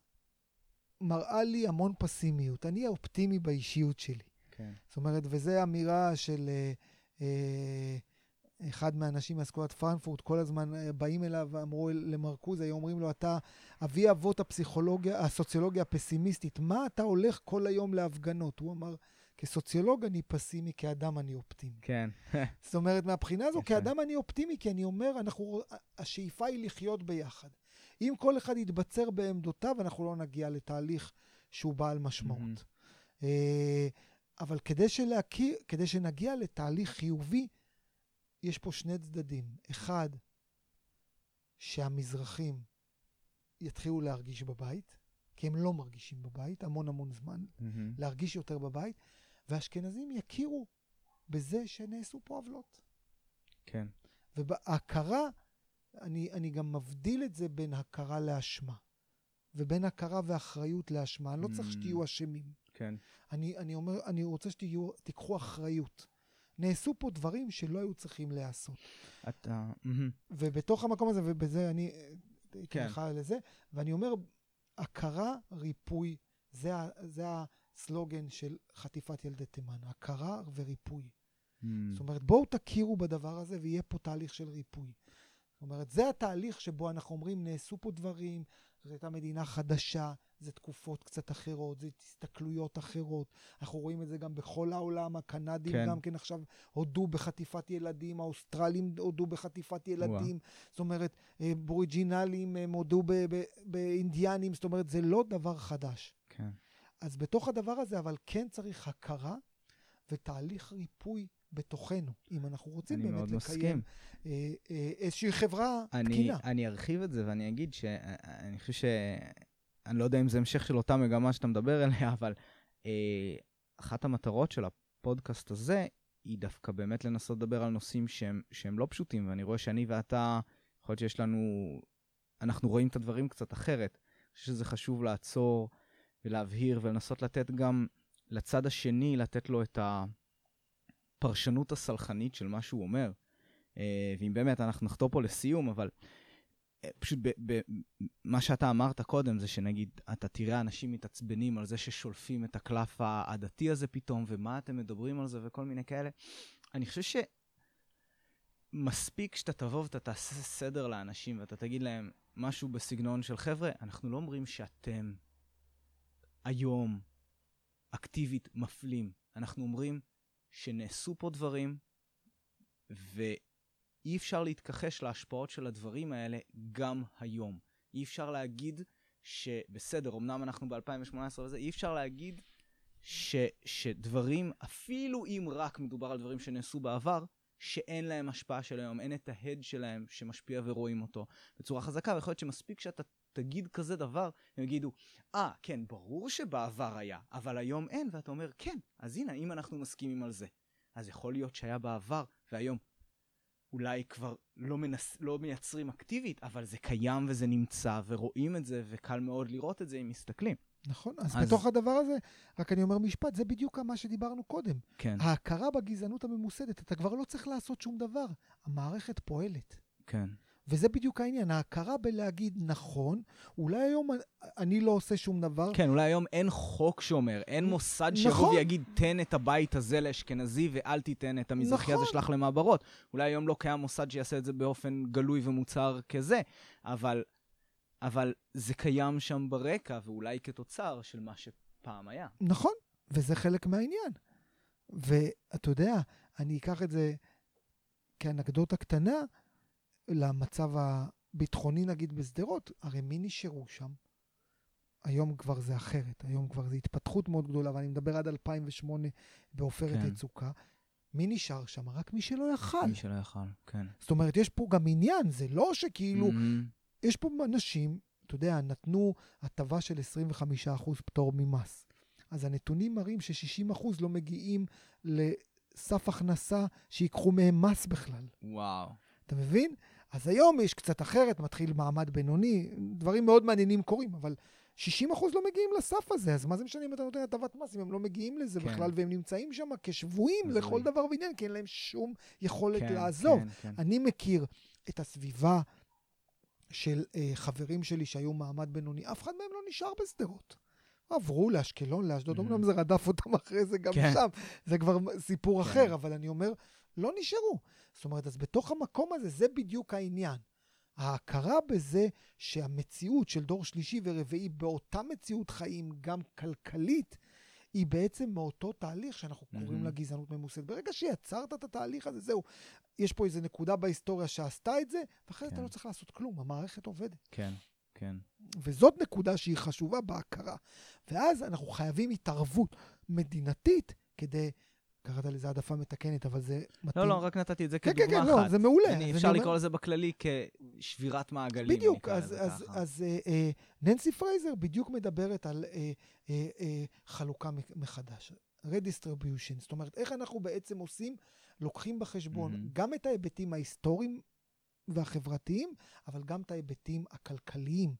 מראה לי המון פסימיות, אני האופטימי באישיות שלי. כן. זאת אומרת, וזו אמירה של אה, אה, אחד מהאנשים מהסקולת פרנקפורט, כל הזמן אה, באים אליו, אמרו למרקוז, היו אומרים לו, אתה אבי אבות הפסיכולוגיה, הסוציולוגיה הפסימיסטית, מה אתה הולך כל היום להפגנות? הוא אמר, כסוציולוג אני פסימי, כאדם אני אופטימי. כן. זאת אומרת, מהבחינה הזו, כאדם אני אופטימי, כי אני אומר, אנחנו, השאיפה היא לחיות ביחד. אם כל אחד יתבצר בעמדותיו, אנחנו לא נגיע לתהליך שהוא בעל משמעות. אבל כדי שלהכיר, כדי שנגיע לתהליך חיובי, יש פה שני צדדים. אחד, שהמזרחים יתחילו להרגיש בבית, כי הם לא מרגישים בבית, המון המון זמן, להרגיש יותר בבית. והאשכנזים יכירו בזה שנעשו פה עוולות. כן. ובהכרה, אני, אני גם מבדיל את זה בין הכרה לאשמה, ובין הכרה ואחריות לאשמה. אני לא צריך שתהיו אשמים. כן. אני, אני אומר, אני רוצה שתהיו, תיקחו אחריות. נעשו פה דברים שלא היו צריכים לעשות. אתה... ובתוך המקום הזה, ובזה אני, כן. תמיכה לזה, ואני אומר, הכרה, ריפוי, זה, זה הסלוגן של חטיפת ילדי תימן, הכרה וריפוי. Mm. זאת אומרת, בואו תכירו בדבר הזה, ויהיה פה תהליך של ריפוי. זאת אומרת, זה התהליך שבו אנחנו אומרים, נעשו פה דברים, זאת הייתה מדינה חדשה, זה תקופות קצת אחרות, זה הסתכלויות אחרות. אנחנו רואים את זה גם בכל העולם, הקנדים כן. גם כן עכשיו הודו בחטיפת ילדים, האוסטרלים הודו בחטיפת ילדים, ווא. זאת אומרת, בוריג'ינלים הם הודו ב- ב- באינדיאנים, זאת אומרת, זה לא דבר חדש. כן. אז בתוך הדבר הזה, אבל כן צריך הכרה ותהליך ריפוי בתוכנו, אם אנחנו רוצים באמת לקיים איזושהי חברה תקינה. אני ארחיב את זה ואני אגיד שאני חושב ש... אני לא יודע אם זה המשך של אותה מגמה שאתה מדבר אליה, אבל אחת המטרות של הפודקאסט הזה היא דווקא באמת לנסות לדבר על נושאים שהם לא פשוטים, ואני רואה שאני ואתה, יכול להיות שיש לנו, אנחנו רואים את הדברים קצת אחרת. אני חושב שזה חשוב לעצור ולהבהיר ולנסות לתת גם לצד השני, לתת לו את ה... פרשנות הסלחנית של מה שהוא אומר, ואם באמת אנחנו נחתור פה לסיום, אבל פשוט ב- ב- מה שאתה אמרת קודם זה שנגיד, אתה תראה אנשים מתעצבנים על זה ששולפים את הקלף העדתי הזה פתאום, ומה אתם מדברים על זה וכל מיני כאלה. אני חושב שמספיק שאתה תבוא ואתה תעשה סדר לאנשים, ואתה תגיד להם משהו בסגנון של חבר'ה, אנחנו לא אומרים שאתם היום אקטיבית מפלים, אנחנו אומרים, שנעשו פה דברים, ואי אפשר להתכחש להשפעות של הדברים האלה גם היום. אי אפשר להגיד שבסדר, אמנם אנחנו ב-אלפיים שמונה עשרה וזה, אי אפשר להגיד ש, שדברים, אפילו אם רק מדובר על דברים שנעשו בעבר, שאין להם השפעה של היום, אין את ההד שלהם שמשפיע ורואים אותו בצורה חזקה, ויכול להיות שמספיק שאתה תגיד כזה דבר, הם יגידו, אה, כן, ברור שבעבר היה, אבל היום אין, ואתה אומר, כן, אז הנה, אם אנחנו מסכימים על זה, אז יכול להיות שהיה בעבר, והיום אולי כבר לא, מנס, לא מייצרים אקטיבית, אבל זה קיים וזה נמצא, ורואים את זה, וקל מאוד לראות את זה אם מסתכלים. נכון, אז, אז בתוך הדבר הזה, רק אני אומר משפט, זה בדיוק מה שדיברנו קודם. כן. ההכרה בגזענות הממוסדת, אתה כבר לא צריך לעשות שום דבר. המערכת פועלת. כן. וזה בדיוק העניין, ההכרה בלהגיד נכון, אולי היום אני לא עושה שום דבר. כן, אולי היום אין חוק שאומר, אין מוסד נכון. שרוב יגיד, תן את הבית הזה לאשכנזי, ואל תיתן את המזרחי נכון. הזה שלח למעברות. אולי היום לא קיים מוסד שיעשה את זה באופן גלוי ומוצר כזה, אבל... אבל זה קיים שם ברקע, ואולי כתוצר של מה שפעם היה. נכון, וזה חלק מהעניין. ואתה יודע, אני אקח את זה כאנקדוטה קטנה, למצב הביטחוני נגיד בסדרות, הרי מי נשארו שם? היום כבר זה אחרת, היום כבר זה התפתחות מאוד גדולה, ואני מדבר עד אלפיים ושמונה באופרת יצוקה, מי נשאר שם? רק מי שלא יכל. מי שלא יכל, כן. זאת אומרת, יש פה גם עניין, זה לא שכאילו... יש פה אנשים, אתה יודע, נתנו הטבה של עשרים וחמישה אחוז פטור ממס. אז הנתונים מראים ש-שישים אחוז לא מגיעים לסף הכנסה שיקחו מהם מס בכלל. וואו. אתה מבין? אז היום יש קצת אחרת, מתחיל מעמד בינוני, דברים מאוד מעניינים קורים, אבל שישים אחוז לא מגיעים לסף הזה, אז מה זה משנה אם אתה נותן הטבת מס, אם הם לא מגיעים לזה כן. בכלל, והם נמצאים שם כשבועים לכל דבר ועניין, כי אין להם שום יכולת כן, לעזוב. כן, כן. אני מכיר את הסביבה, של uh, חברים שלי שהיו מעמד בינוני, אף אחד מהם לא נשאר בסדרות. עברו לאשקלון, לאשדוד, אומנם זה רדף אותם אחרי זה גם כן. שם, זה כבר סיפור כן. אחר, אבל אני אומר, לא נשארו. זאת אומרת, אז בתוך המקום הזה, זה בדיוק העניין. ההכרה בזה שהמציאות של דור שלישי ורביעי, באותה מציאות חיים, גם כלכלית, היא בעצם מאותו תהליך שאנחנו mm-hmm. קוראים לה גזענות ממוסדת. ברגע שיצרת את התהליך הזה, זהו. יש פה איזו נקודה בהיסטוריה שעשתה את זה, ואחרי כן. אתה לא צריך לעשות כלום, המערכת עובדת. כן, כן. וזאת נקודה שהיא חשובה בהכרה. ואז אנחנו חייבים התערבות מדינתית, כדי, קראת לזה העדפה מתקנת, אבל זה מתאים. לא, לא, רק נתתי את זה כן, כדוגמה כן, אחת. לא, זה מעולה. אני אפשר לקרוא לזה בכללי כשבירת מעגלים. בדיוק, אז, אז, אז אה, אה, ננסי פרייזר בדיוק מדברת על אה, אה, אה, חלוקה מחדש. רדיסטריביושן, זאת אומרת, איך אנחנו בעצם עושים, לוקחים בחשבון mm-hmm. גם את ההיבטים ההיסטוריים והחברתיים, אבל גם את ההיבטים הכלכליים.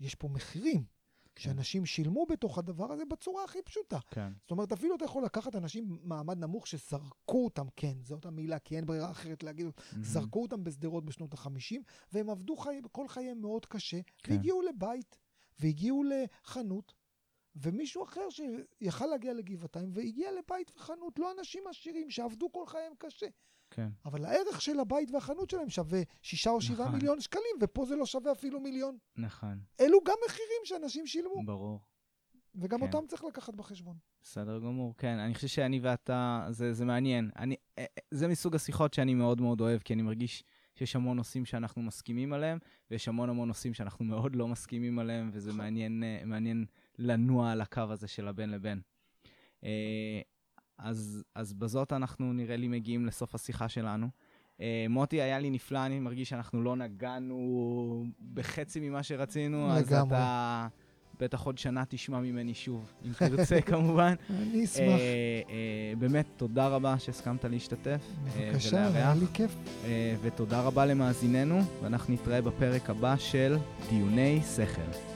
יש פה מחירים, כן. שאנשים שילמו בתוך הדבר הזה בצורה הכי פשוטה. כן. זאת אומרת, אפילו אתה יכול לקחת אנשים מעמד נמוך שזרקו אותם, כן, זו אותה מילה, כי אין ברירה אחרת להגיד, mm-hmm. זרקו אותם בסדרות בשנות ה-חמישים, והם עבדו חי... כל חיים מאוד קשה, כן. והגיעו לבית, והגיעו לחנות, ומישהו אחר שיכל להגיע לגבעתיים והגיע לבית וחנות, לא אנשים עשירים שעבדו כל חיים קשה. כן. אבל הערך של הבית והחנות שלהם שווה שישה או שבעה נכן. מיליון שקלים, ופה זה לא שווה אפילו מיליון. נכון. אלו גם מחירים שאנשים שילמו. ברור. וגם כן. אותם צריך לקחת בחשבון. בסדר גמור, כן. אני חושב שאני ואתה, זה, זה מעניין. אני, זה מסוג השיחות שאני מאוד מאוד אוהב, כי אני מרגיש... שיש המון נושאים שאנחנו מסכימים עליהם, ויש המון המון נושאים שאנחנו מאוד לא מסכימים עליהם, וזה מעניין, מעניין לנוע על הקו הזה של הבן לבן. אז, אז בזאת אנחנו נראה לי מגיעים לסוף השיחה שלנו. מוטי, היה לי נפלא, אני מרגיש שאנחנו לא נגענו בחצי ממה שרצינו, אז אתה בטח עוד שנה תשמע ממני שוב, אם תרצה כמובן. אני אשמח. באמת, תודה רבה שהסכמת להשתתף. בבקשה, היה לי כיף. ותודה רבה למאזיננו, ואנחנו נתראה בפרק הבא של דיוני סכר.